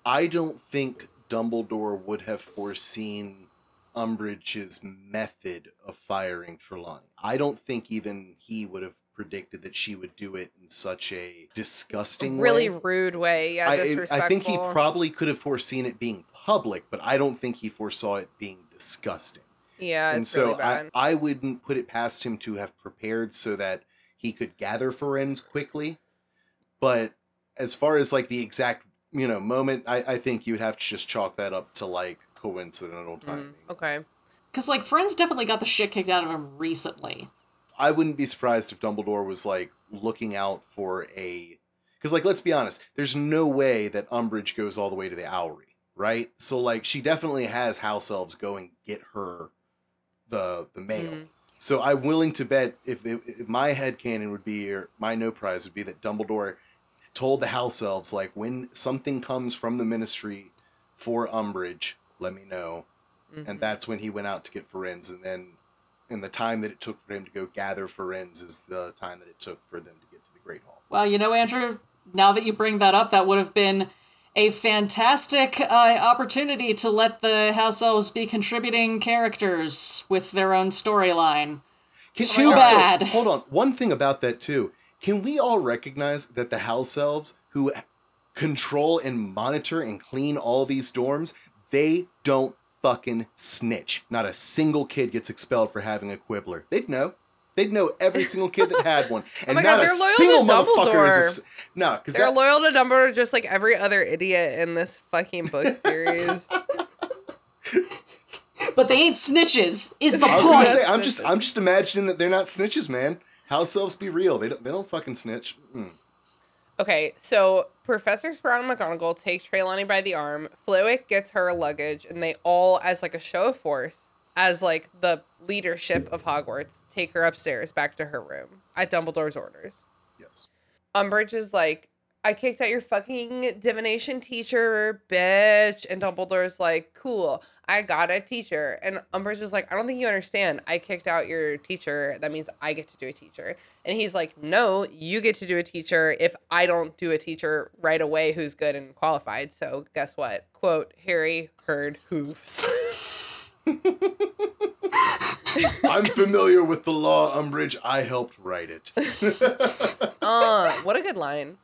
I don't think Dumbledore would have foreseen Umbridge's method of firing Trelawney. I don't think even he would have predicted that she would do it in such a disgusting really way. Really rude way, yeah, I, disrespectful. I think he probably could have foreseen it being public, but I don't think he foresaw it being disgusting. Yeah, and it's so really bad. I, I wouldn't put it past him to have prepared so that he could gather Firenze quickly. But as far as like the exact you know, moment, I, I think you'd have to just chalk that up to, like, coincidental timing. Mm, okay. Because, like, Firenze definitely got the shit kicked out of him recently. I wouldn't be surprised if Dumbledore was, like, looking out for a... Because, like, let's be honest, there's no way that Umbridge goes all the way to the Owlry, right? So, like, she definitely has house elves go and get her the the mail. Mm-hmm. So I'm willing to bet, if, it, if my headcanon would be, or my no prize would be that Dumbledore... told the house elves, like, when something comes from the Ministry for Umbridge, let me know. Mm-hmm. And that's when he went out to get Firenze. And then in the time that it took for him to go gather Firenze is the time that it took for them to get to the Great Hall. Well, you know, Andrew, now that you bring that up, that would have been a fantastic uh, opportunity to let the house elves be contributing characters with their own storyline. Too bad. Also, hold on. One thing about that, too. Can we all recognize that the house elves who control and monitor and clean all these dorms, they don't fucking snitch. Not a single kid gets expelled for having a Quibbler. They'd know. They'd know every single kid that had one. And oh my not God, a single motherfucker is a... No, because they're that... loyal to Dumbledore just like every other idiot in this fucking book series. But they ain't snitches, is the I was point. Gonna say, I'm just, I'm just imagining that they're not snitches, man. House elves be real. They don't, they don't fucking snitch. Mm. Okay, so Professor Sprout and McGonagall take Trelawney by the arm. Flitwick gets her luggage, and they all, as like a show of force, as like the leadership of Hogwarts, take her upstairs back to her room at Dumbledore's orders. Yes. Umbridge is like, I kicked out your fucking divination teacher, bitch. And Dumbledore's like, cool, I got a teacher. And Umbridge is like, I don't think you understand. I kicked out your teacher. That means I get to do a teacher. And he's like, no, you get to do a teacher if I don't do a teacher right away who's good and qualified. So guess what? Quote, Harry heard hoofs. I'm familiar with the law, Umbridge. I helped write it. uh, what a good line.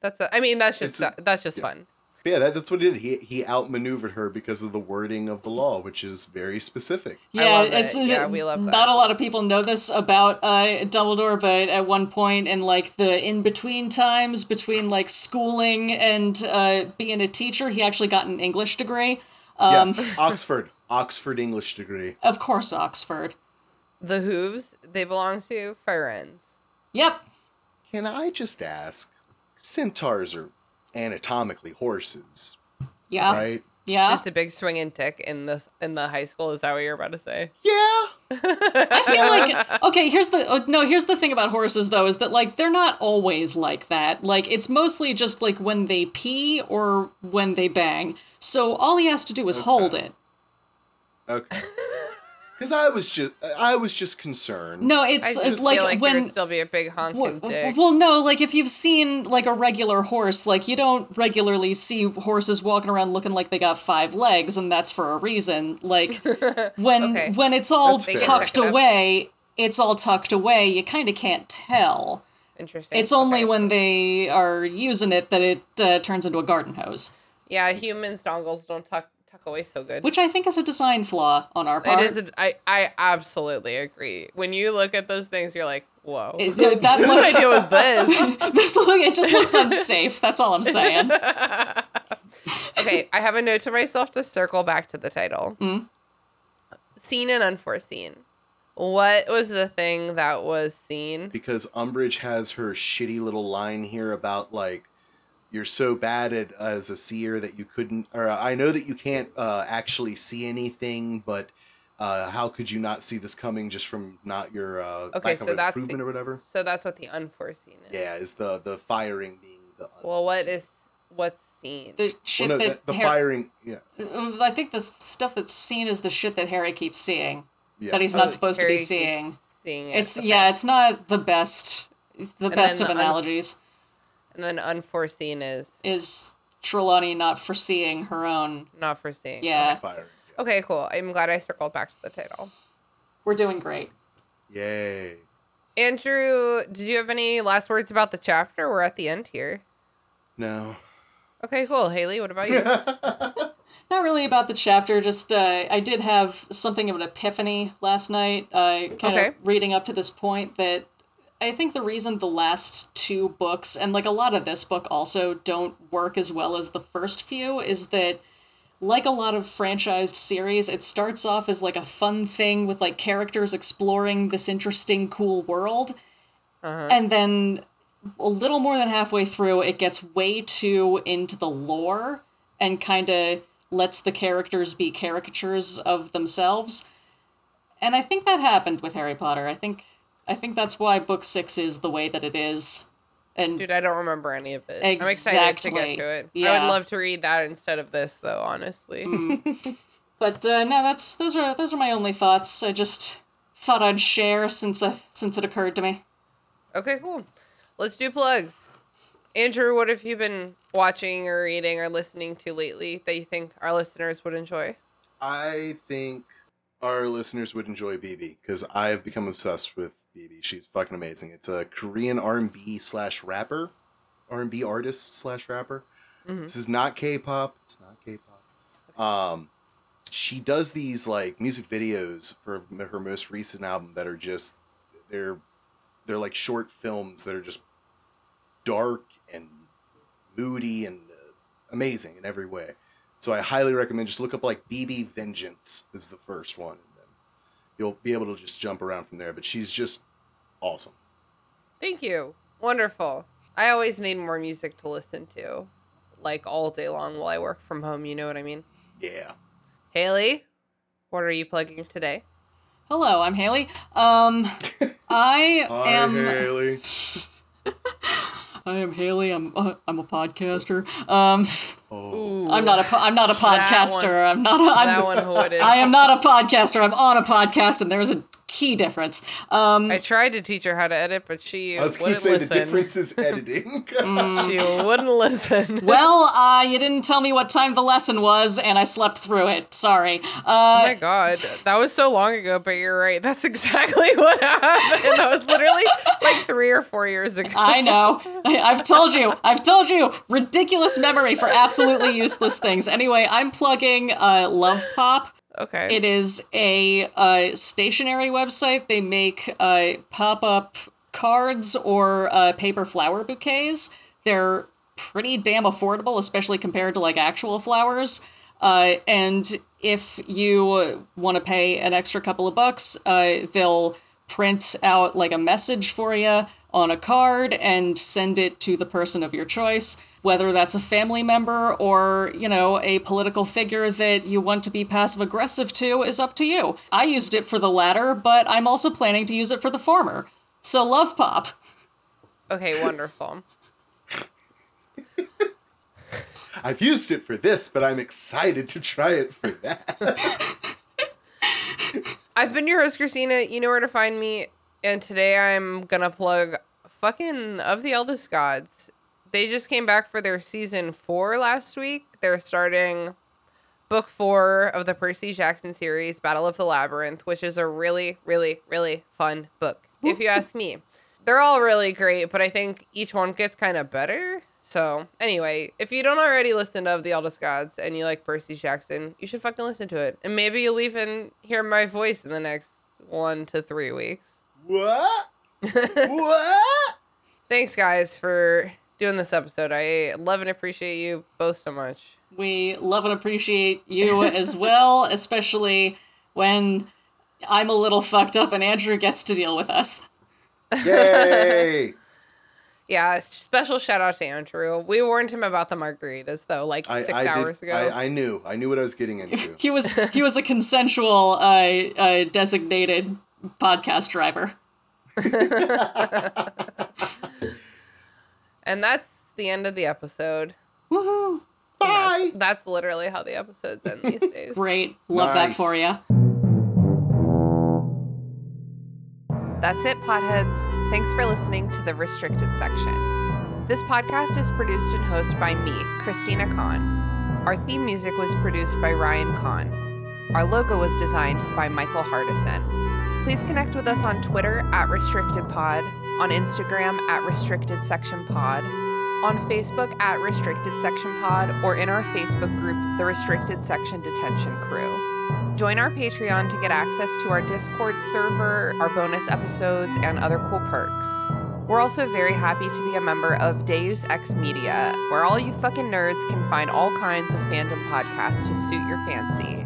That's a, I mean, that's just a, that's just yeah. fun. Yeah, that, that's what he did. He he outmaneuvered her because of the wording of the law, which is very specific. Yeah, it's it. yeah, we love that. Not a lot of people know this about uh, Dumbledore, but at one point in like the in between times between like schooling and uh, being a teacher, he actually got an English degree. Um, yeah, Oxford, Oxford English degree. Of course, Oxford. The hooves, they belong to Firenze. Yep. Can I just ask? Centaurs are anatomically horses. Yeah. Right? Yeah. Just a big swinging dick in the, in the high school. Is that what you're about to say? Yeah. I feel like, okay, here's the, no, here's the thing about horses, though, is that, like, they're not always like that. Like, it's mostly just, like, when they pee or when they bang. So all he has to do is okay. hold it. Okay. Because I was just, I was just concerned. No, it's I just like, feel like when there would still be a big honking well, dick. Well, no, like if you've seen like a regular horse, like you don't regularly see horses walking around looking like they got five legs, and that's for a reason. Like when okay. when it's all that's tucked fair. away, it's all tucked away. You kind of can't tell. Interesting. It's only okay. when they are using it that it uh, turns into a garden hose. Yeah, humans' dongles don't tuck. Tuck away so good. Which I think is a design flaw on our part. It is. A, I, I absolutely agree. When you look at those things, you're like, whoa. It, that that looks, idea was this. this look, it just looks unsafe. That's all I'm saying. Okay, I have a note to myself to circle back to the title. Mm. Seen and Unforeseen. What was the thing that was seen? Because Umbridge has her shitty little line here about, like, you're so bad at uh, as a seer that you couldn't, or uh, I know that you can't uh, actually see anything, but uh, how could you not see this coming just from not your uh, okay, lack so of that's improvement the, or whatever? So that's what the unforeseen is. Yeah, is the, the firing being the unforeseen. Well, what is, what's seen? The shit well, no, that the, the Harry, firing, yeah. I think the stuff that's seen is the shit that Harry keeps seeing, yeah. that he's oh, not supposed Harry to be seeing. seeing it, it's okay. Yeah, it's not the best, the and best of the analogies. Un- And then unforeseen is... Is Trelawney not foreseeing her own... Not foreseeing. Yeah. Fire, yeah. Okay, cool. I'm glad I circled back to the title. We're doing great. Yay. Andrew, did you have any last words about the chapter? We're at the end here. No. Okay, cool. Haley, what about you? Not really about the chapter. Just uh, I did have something of an epiphany last night. Uh, kind okay. of reading up to this point that... I think the reason the last two books, and like a lot of this book also, don't work as well as the first few is that, like a lot of franchised series, it starts off as like a fun thing with like characters exploring this interesting, cool world. Uh-huh. And then a little more than halfway through, it gets way too into the lore and kind of lets the characters be caricatures of themselves. And I think that happened with Harry Potter. I think... I think that's why book six is the way that it is. And Dude, I don't remember any of it. Exactly. I'm excited to get to it. Yeah. I would love to read that instead of this, though, honestly. Mm. But uh, no, that's those are those are my only thoughts. I just thought I'd share since uh, since it occurred to me. Okay, cool. Let's do plugs. Andrew, what have you been watching or reading or listening to lately that you think our listeners would enjoy? I think our listeners would enjoy Bibi because I've become obsessed with Bibi. She's fucking amazing. It's a Korean R and B slash rapper, R and B artist slash rapper. Mm-hmm. This is not K-pop. It's not K-pop. Um, she does these like music videos for her most recent album that are just they're they're like short films that are just dark and moody and uh, amazing in every way. So I highly recommend just look up like Bibi Vengeance is the first one. And then you'll be able to just jump around from there. But she's just awesome. Thank you. Wonderful. I always need more music to listen to, like, all day long while I work from home. You know what I mean? Yeah. Haley, what are you plugging today? Hello, I'm Haley. Um, I Hi, am... Haley. I am Haley. I'm uh, I'm a podcaster. Um, Ooh, I'm not a I'm not a podcaster. One, I'm not a, I'm, that one hooded. I am not a podcaster. I'm on a podcast, and there's a key difference. Um, I tried to teach her how to edit, but she I was wouldn't say listen. The difference is editing. mm. She wouldn't listen. Well, uh, you didn't tell me what time the lesson was, and I slept through it. Sorry. Uh, oh my god, that was so long ago. But you're right. That's exactly what happened. That was literally like three or four years ago. I know. I, I've told you. I've told you. Ridiculous memory for absolutely useless things. Anyway, I'm plugging uh, Lovepop. Okay. It is a uh, stationary website. They make uh, pop-up cards or uh, paper flower bouquets. They're pretty damn affordable, especially compared to like actual flowers. Uh, and if you want to pay an extra couple of bucks, uh, they'll print out like a message for you on a card and send it to the person of your choice, whether that's a family member or, you know, a political figure that you want to be passive-aggressive to is up to you. I used it for the latter, but I'm also planning to use it for the former. So Lovepop. Okay, wonderful. I've used it for this, but I'm excited to try it for that. I've been your host, Christina. You know where to find me. And today I'm gonna plug fucking Of the Eldest Gods. They just came back for their season four last week. They're starting book four of the Percy Jackson series, Battle of the Labyrinth, which is a really, really, really fun book, if you ask me. They're all really great, but I think each one gets kind of better. So anyway, if you don't already listen to Of the Eldest Gods and you like Percy Jackson, you should fucking listen to it. And maybe you'll even hear my voice in the next one to three weeks. What? What? Thanks, guys, for... doing this episode. I love and appreciate you both so much. We love and appreciate you as well, especially when I'm a little fucked up and Andrew gets to deal with us. Yay! Yeah, special shout out to Andrew. We warned him about the margaritas though, like I, six I hours did, ago. I, I knew. I knew what I was getting into. He was he was a consensual uh, uh, designated podcast driver. And that's the end of the episode. Woohoo! Bye! That's, that's literally how the episodes end these days. Great. Love nice. That for you. That's it, Potheads. Thanks for listening to the Restricted section. This podcast is produced and hosted by me, Christina Kann. Our theme music was produced by Ryan Kahn. Our logo was designed by Michael Hardison. Please connect with us on Twitter at RestrictedPod, on Instagram at Restricted Section Pod, on Facebook at Restricted Section Pod, or in our Facebook group, The Restricted Section Detention Crew. Join our Patreon to get access to our Discord server, our bonus episodes, and other cool perks. We're also very happy to be a member of Deus Ex Media, where all you fucking nerds can find all kinds of fandom podcasts to suit your fancy.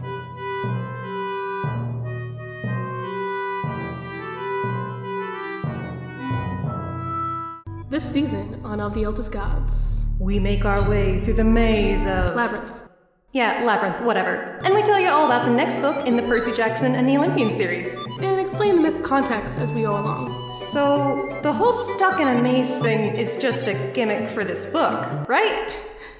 This season on Of the Eldest Gods, we make our way through the maze of... Labyrinth. Yeah, Labyrinth, whatever. And we tell you all about the next book in the Percy Jackson and the Olympian series. And explain the myth context as we go along. So, the whole stuck in a maze thing is just a gimmick for this book, right?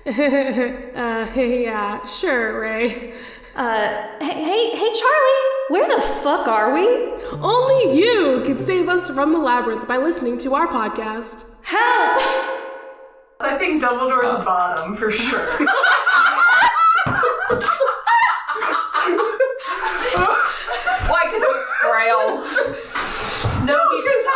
uh, yeah, sure, Ray. Uh, hey, hey, hey, Charlie! Where the fuck are we? Only you can save us from the labyrinth by listening to our podcast. Help! I think Dumbledore's uh, bottom, for sure. Why? Because he's frail. No, no, he just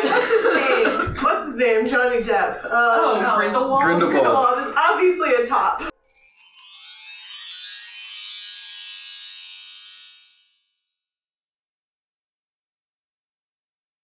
obviously, what's his name? What's his name? Johnny Depp. Um, oh, Grindelwald? Grindelwald. Grindelwald is obviously a top.